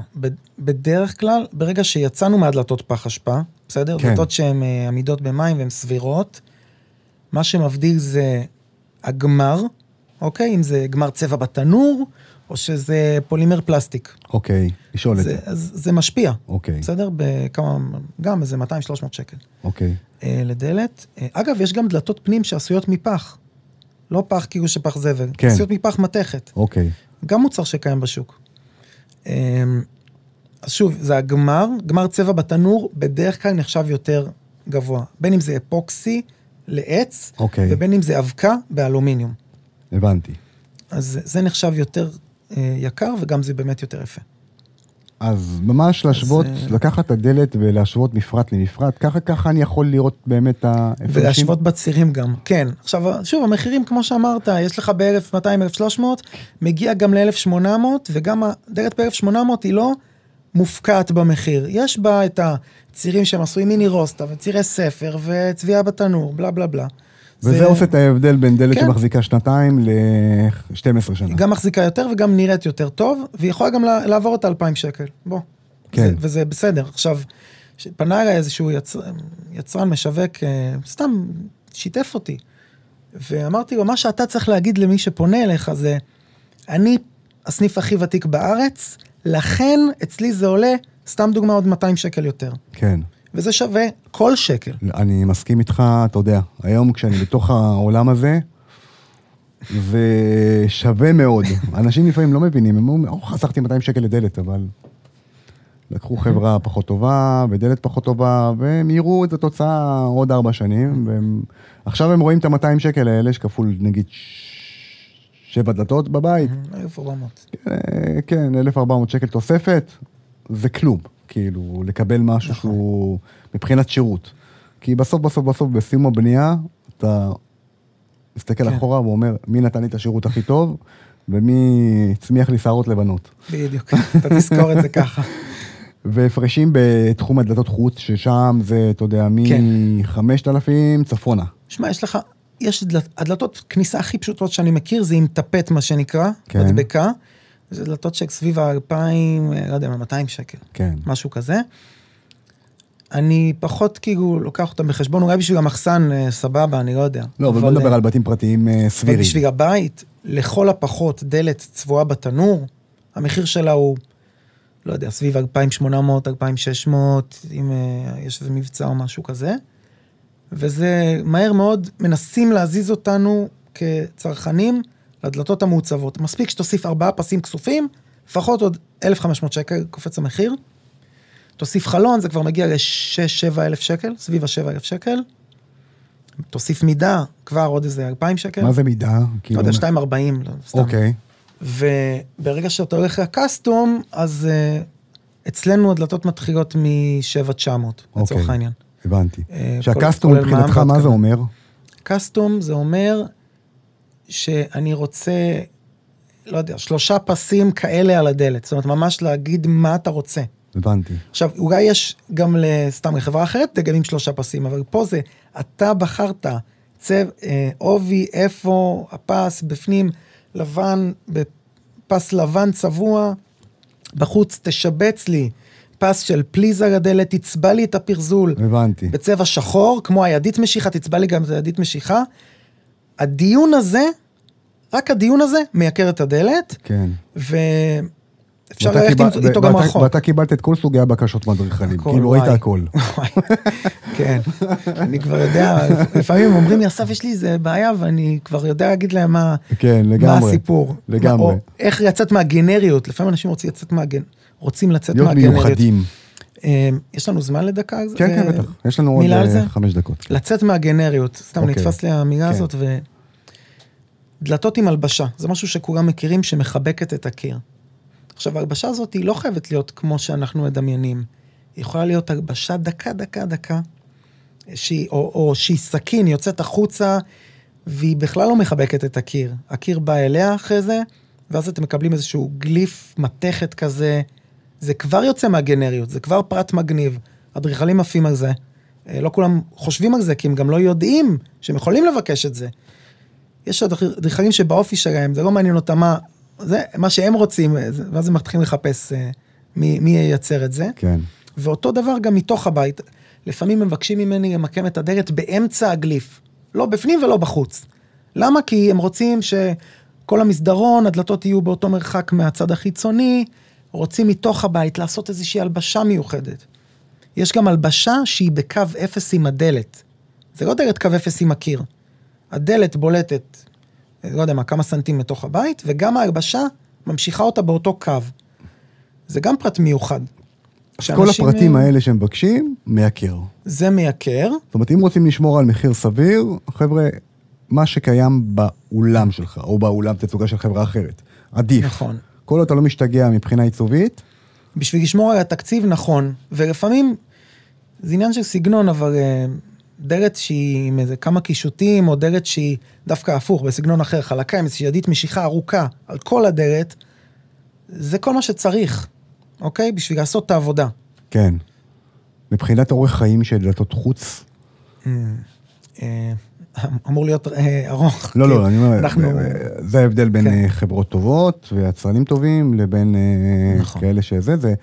בדרך כלל, ברגע שיצאנו מהדלתות פח אשפה, בסדר? דלתות שהן עמידות במים והן סבירות, מה שמבדיל זה הגמר, אוקיי? אם זה גמר צבע בתנור, או שזה פולימר פלסטיק. אוקיי, לשאול את זה. אז זה משפיע. אוקיי. בסדר? בכמה, גם איזה מאתיים שלוש מאות שקל. אוקיי. לדלת. אגב, יש גם דלתות פנים שעשויות מפח. לא פח כאילו שפח זבל. כן. עשויות מפח מתכת. אוקיי. גם מוצר שקיים בשוק. אז שוב, זה הגמר, גמר צבע בתנור, בדרך כלל נחשב יותר גבוה. בין אם זה אפוקסי לעץ, אוקיי. ובין אם זה אבקה באלומיניום. הבנתי. אז זה נחשב יותר יקר, וגם זה באמת יותר יפה. אז ממש להשוות, אז... לקחת את הדלת ולהשוות מפרט למפרט, ככה ככה אני יכול לראות באמת ההפרשים. ולהשוות בצירים גם, כן. עכשיו, שוב, המחירים, כמו שאמרת, יש לך ב-אלף מאתיים, אלף שלוש מאות, מגיע גם ל-אלף שמונה מאות, וגם הדלת ב-אלף שמונה מאות היא לא מופקעת במחיר. יש בה את הצירים שהם עשויים מיני רוסטה, וצירי ספר, וצביעה בתנור, בלה בלה בלה. וזה זה... עושה את ההבדל בין דלת כן. שמחזיקה שנתיים ל-שתים עשרה שנה. היא גם מחזיקה יותר וגם נראית יותר טוב, והיא יכולה גם לעבור את אלפיים שקל. בוא. כן. זה, וזה בסדר. עכשיו, פנה אליי איזשהו יצ... יצרן משווק, סתם שיתף אותי, ואמרתי לו, מה שאתה צריך להגיד למי שפונה אליך זה, אני הסניף הכי ותיק בארץ, לכן אצלי זה עולה, סתם דוגמה, עוד מאתיים שקל יותר. כן. וזה שווה כל שקל. אני מסכים איתך, אתה יודע, היום כשאני בתוך העולם הזה, ושווה מאוד. אנשים לפעמים לא מבינים, הם אומרים, חסכתי מאתיים שקל לדלת, אבל לקחו חברה פחות טובה, ודלת פחות טובה, והם יראו את התוצאה עוד ארבע שנים, ועכשיו הם רואים את ה-מאתיים שקל האלה, שכפול נגיד שבע דלתות בבית. אלף וארבע מאות. כן, אלף וארבע מאות שקל תוספת, זה כלום, כאילו, לקבל משהו שהוא מבחינת שירות. כי בסוף, בסוף, בסוף, בסיום הבנייה, אתה מסתכל אחורה ואומר, מי נתן לי את השירות הכי טוב, ומי צמיח לי שערות לבנות. בדיוק, אתה תזכור את זה ככה. והפרשים בתחום הדלתות חוץ, ששם זה, אתה יודע, מ-חמשת אלפים צפונה. שמע, יש לך, יש הדלתות כניסה הכי פשוטות שאני מכיר, זה עם טפט, מה שנקרא, מדבקה. זה דלתות שסביב האלפיים, לא יודע, מאתיים שקל. כן. משהו כזה. אני פחות כאילו לוקח אותם בחשבון, אולי בשביל המחסן סבבה, אני לא יודע. לא, אבל בוא נדבר על בתים פרטיים סבירים. בשביל הבית, לכל הפחות דלת צבועה בתנור, המחיר שלה הוא, לא יודע, סביב אלפיים ושמונה מאות, אלפיים ושש מאות, אם יש איזה מבצע או משהו כזה. וזה מהר מאוד, מנסים להזיז אותנו כצרכנים, לדלתות המעוצבות. מספיק שתוסיף ארבעה פסים כסופים, לפחות עוד אלף וחמש מאות שקל קופץ המחיר. תוסיף חלון, זה כבר מגיע ל-שש שבע אלף שקל, סביב ה-שבע אלף שקל. תוסיף מידה, כבר עוד איזה אלפיים שקל. מה זה מידה? לא יודע, שתיים ארבעים. אוקיי. וברגע שאתה הולך לקסטום, אז אצלנו הדלתות מתחילות מ-שבע תשע מאות, לצורך העניין. הבנתי. שהקסטום מבחינתך, מה זה אומר? קסטום זה אומר שאני רוצה, לא יודע, שלושה פסים כאלה על הדלת. זאת אומרת, ממש להגיד מה אתה רוצה. הבנתי. עכשיו, אולי יש גם סתם לחברה אחרת, דגמים שלושה פסים, אבל פה זה, אתה בחרת צבע, אובי, איפה, הפס, בפנים, לבן, פס לבן צבוע, בחוץ תשבץ לי פס של פליז על הדלת, תצבע לי את הפרזול. הבנתי. בצבע שחור, כמו הידית משיכה, תצבע לי גם את הידית משיכה. הדיון הזה, רק הדיון הזה, מייקר את הדלת. כן. ואפשר ללכת איתו גם רחוק. ואתה קיבלת את כל סוגי הבקשות מדריכנים, כאילו ראית הכל. כן, אני כבר יודע, לפעמים אומרים לי, אסף, יש לי איזה בעיה, ואני כבר יודע להגיד להם מה הסיפור. לגמרי. או איך לצאת מהגנריות, לפעמים אנשים רוצים לצאת מהגנריות. רוצים לצאת מהגנריות. להיות מיוחדים. יש לנו זמן לדקה? כן, כן, בטח. יש לנו עוד חמש דקות. לצאת מהגנריות, סתם נתפס לי המילה הזאת, ודלתות עם הלבשה, זה משהו שכולם מכירים, שמחבקת את הקיר. עכשיו, ההלבשה הזאת היא לא חייבת להיות כמו שאנחנו מדמיינים. היא יכולה להיות הלבשה דקה, דקה, דקה, או שהיא סכין, היא יוצאת החוצה, והיא בכלל לא מחבקת את הקיר. הקיר בא אליה אחרי זה, ואז אתם מקבלים איזשהו גליף מתכת כזה, זה כבר יוצא מהגנריות, זה כבר פרט מגניב, אדריכלים עפים על זה, לא כולם חושבים על זה, כי הם גם לא יודעים שהם יכולים לבקש את זה. יש אדריכלים שבאופי שלהם, זה לא מעניין אותם מה, זה מה שהם רוצים, ואז הם מתחילים לחפש מי, מי ייצר את זה. כן. ואותו דבר גם מתוך הבית, לפעמים מבקשים ממני למקם את הדלת באמצע הגליף, לא בפנים ולא בחוץ. למה? כי הם רוצים שכל המסדרון, הדלתות יהיו באותו מרחק מהצד החיצוני, רוצים מתוך הבית לעשות איזושהי הלבשה מיוחדת. יש גם הלבשה שהיא בקו אפס עם הדלת. זה לא דלת קו אפס עם הקיר. הדלת בולטת, לא יודע מה, כמה סנטים מתוך הבית, וגם ההלבשה ממשיכה אותה באותו קו. זה גם פרט מיוחד. כל הפרטים הם האלה שהם מבקשים, מייקר. זה מייקר. זאת אומרת, אם רוצים לשמור על מחיר סביר, חבר'ה, מה שקיים באולם שלך, או באולם תצוגה של חברה אחרת, עדיף. נכון. כל עוד אתה לא משתגע מבחינה עיצובית. בשביל לשמור על התקציב, נכון. ולפעמים, זה עניין של סגנון, אבל דלת שהיא עם איזה כמה קישוטים, או דלת שהיא דווקא הפוך, בסגנון אחר, חלקה, עם איזושהי ידית משיכה ארוכה, על כל הדלת, זה כל מה שצריך, אוקיי? בשביל לעשות את העבודה. כן. מבחינת אורך חיים של דלתות חוץ? אמור להיות ארוך. לא, לא, אני אומר, זה ההבדל בין חברות טובות ויצרנים טובים, לבין כאלה שזה, זה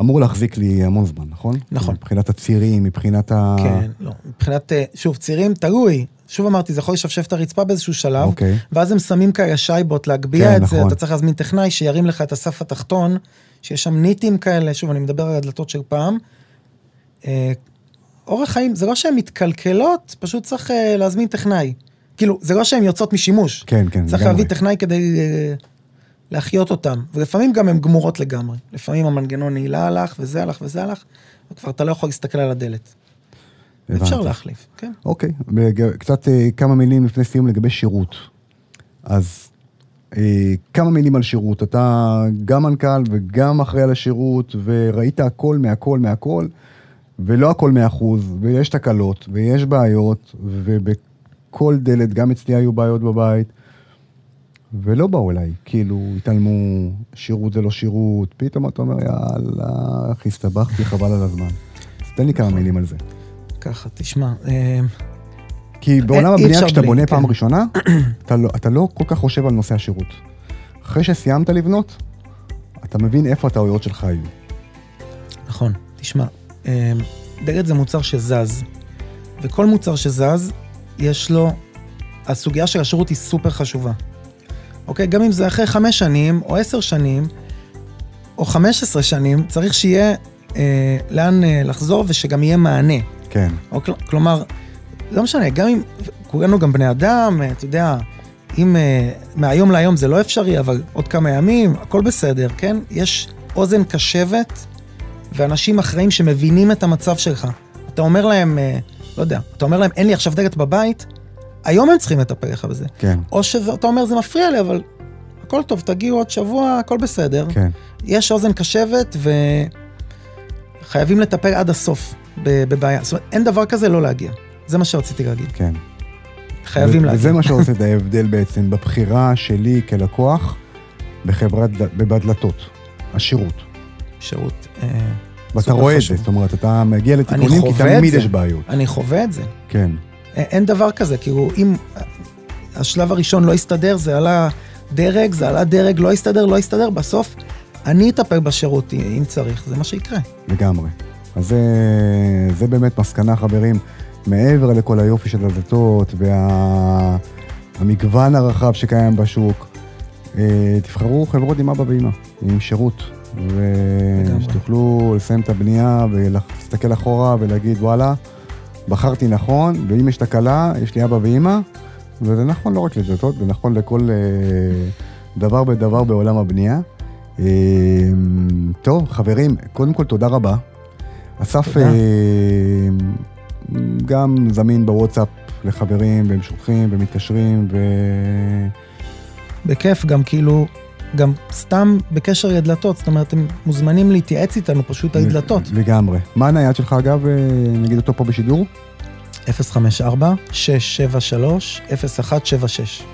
אמור להחזיק לי המון זמן, נכון? נכון. מבחינת הצירים, מבחינת ה... כן, לא, מבחינת, שוב, צירים, תלוי, שוב אמרתי, זה יכול לשפשף את הרצפה באיזשהו שלב, ואז הם שמים כאלה שייבות להגביע את זה, אתה צריך להזמין טכנאי שירים לך את הסף התחתון, שיש שם ניטים כאלה, שוב, אני מדבר על הדלתות של פעם, אורך חיים, זה לא שהן מתקלקלות, פשוט צריך להזמין טכנאי. כאילו, זה לא שהן יוצאות משימוש. כן, כן. צריך להביא טכנאי כדי להחיות אותם. ולפעמים גם הן גמורות לגמרי. לפעמים המנגנון נעילה הלך, וזה הלך, וזה הלך, וכבר אתה לא יכול להסתכל על הדלת. אפשר להחליף, כן. אוקיי. קצת כמה מילים לפני סיום לגבי שירות. אז כמה מילים על שירות. אתה גם מנכ"ל וגם אחראי על השירות, וראית הכל מהכל מהכל, ולא הכל מאה אחוז, ויש תקלות, ויש בעיות, ובכל דלת, גם אצלי היו בעיות בבית, ולא באו אליי, כאילו, התעלמו, שירות זה לא שירות, פתאום אתה אומר, יאללה, אחי, הסתבכתי, חבל על הזמן. אז תן לי כמה מילים על זה. ככה, תשמע. כי בעולם הבנייה, כשאתה בונה פעם ראשונה, אתה לא כל כך חושב על נושא השירות. אחרי שסיימת לבנות, אתה מבין איפה הטעויות שלך היו. נכון, תשמע. דלת זה מוצר שזז, וכל מוצר שזז, יש לו, הסוגיה של השירות היא סופר חשובה. אוקיי, גם אם זה אחרי חמש שנים, או עשר שנים, או חמש עשרה שנים, צריך שיהיה אה, לאן אה, לחזור, ושגם יהיה מענה. כן. או, כלומר, לא משנה, גם אם, קוראנו גם בני אדם, אתה יודע, אם אה, מהיום להיום זה לא אפשרי, אבל עוד כמה ימים, הכל בסדר, כן? יש אוזן קשבת, ואנשים אחראים שמבינים את המצב שלך. אתה אומר להם, לא יודע, אתה אומר להם, אין לי עכשיו דלת בבית, היום הם צריכים לטפל לך בזה. כן. או שאתה אומר, זה מפריע לי, אבל הכל טוב, תגיעו עוד שבוע, הכל בסדר. כן. יש אוזן קשבת, וחייבים לטפל עד הסוף בבעיה. זאת אומרת, אין דבר כזה לא להגיע. זה מה שרציתי להגיד. כן. חייבים ו- להגיע. וזה מה שעושה את ההבדל בעצם, בבחירה שלי כלקוח, בחברת, בבדלתות, השירות. שירות. ואתה רואה את זה, זאת אומרת, אתה מגיע לתיקונים, כי תמיד יש בעיות. אני חווה את זה. כן. אין דבר כזה, כאילו, אם השלב הראשון לא הסתדר, זה עלה דרג, זה עלה דרג, לא הסתדר, לא הסתדר, בסוף אני אטפל בשירות, אם צריך, זה מה שיקרה. לגמרי. אז זה באמת מסקנה, חברים, מעבר לכל היופי של הדלתות, והמגוון הרחב שקיים בשוק, תבחרו חברות עם אבא ואמא, עם שירות. ושתוכלו לסיים את הבנייה ולהסתכל אחורה ולהגיד וואלה, בחרתי נכון, ואם יש תקלה, יש לי אבא ואמא, וזה נכון לא רק לדלתות, זה נכון לכל דבר ודבר בעולם הבנייה. טוב, חברים, קודם כל תודה רבה. אסף גם זמין בוואטסאפ לחברים, והם שולחים ומתקשרים, ו... בכיף גם כאילו... גם סתם בקשר ידלתות, זאת אומרת, אתם מוזמנים להתייעץ איתנו פשוט הידלתות. לגמרי. מה הנייד שלך, אגב, נגיד אותו פה בשידור? אפס חמש ארבע שש שבע שלוש אפס אחת שבע שש.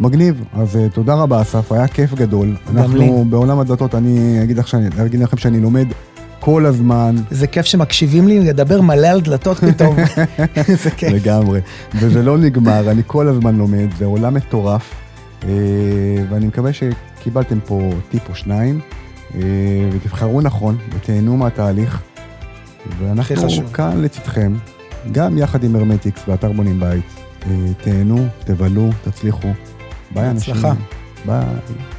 מגניב, אז תודה רבה, אסף, היה כיף גדול. אנחנו בעולם הדלתות, אני אגיד לכם שאני לומד כל הזמן. זה כיף שמקשיבים לי לדבר מלא על דלתות פתאום. זה כיף. לגמרי. וזה לא נגמר, אני כל הזמן לומד, זה עולם מטורף, ואני מקווה ש... קיבלתם פה טיפ או שניים, ותבחרו נכון, ותהנו מהתהליך, ואנחנו כאן לצדכם, גם יחד עם הרמטיקס באתר בונים בית, תהנו, תבלו, תצליחו, ביי אנשים, ביי.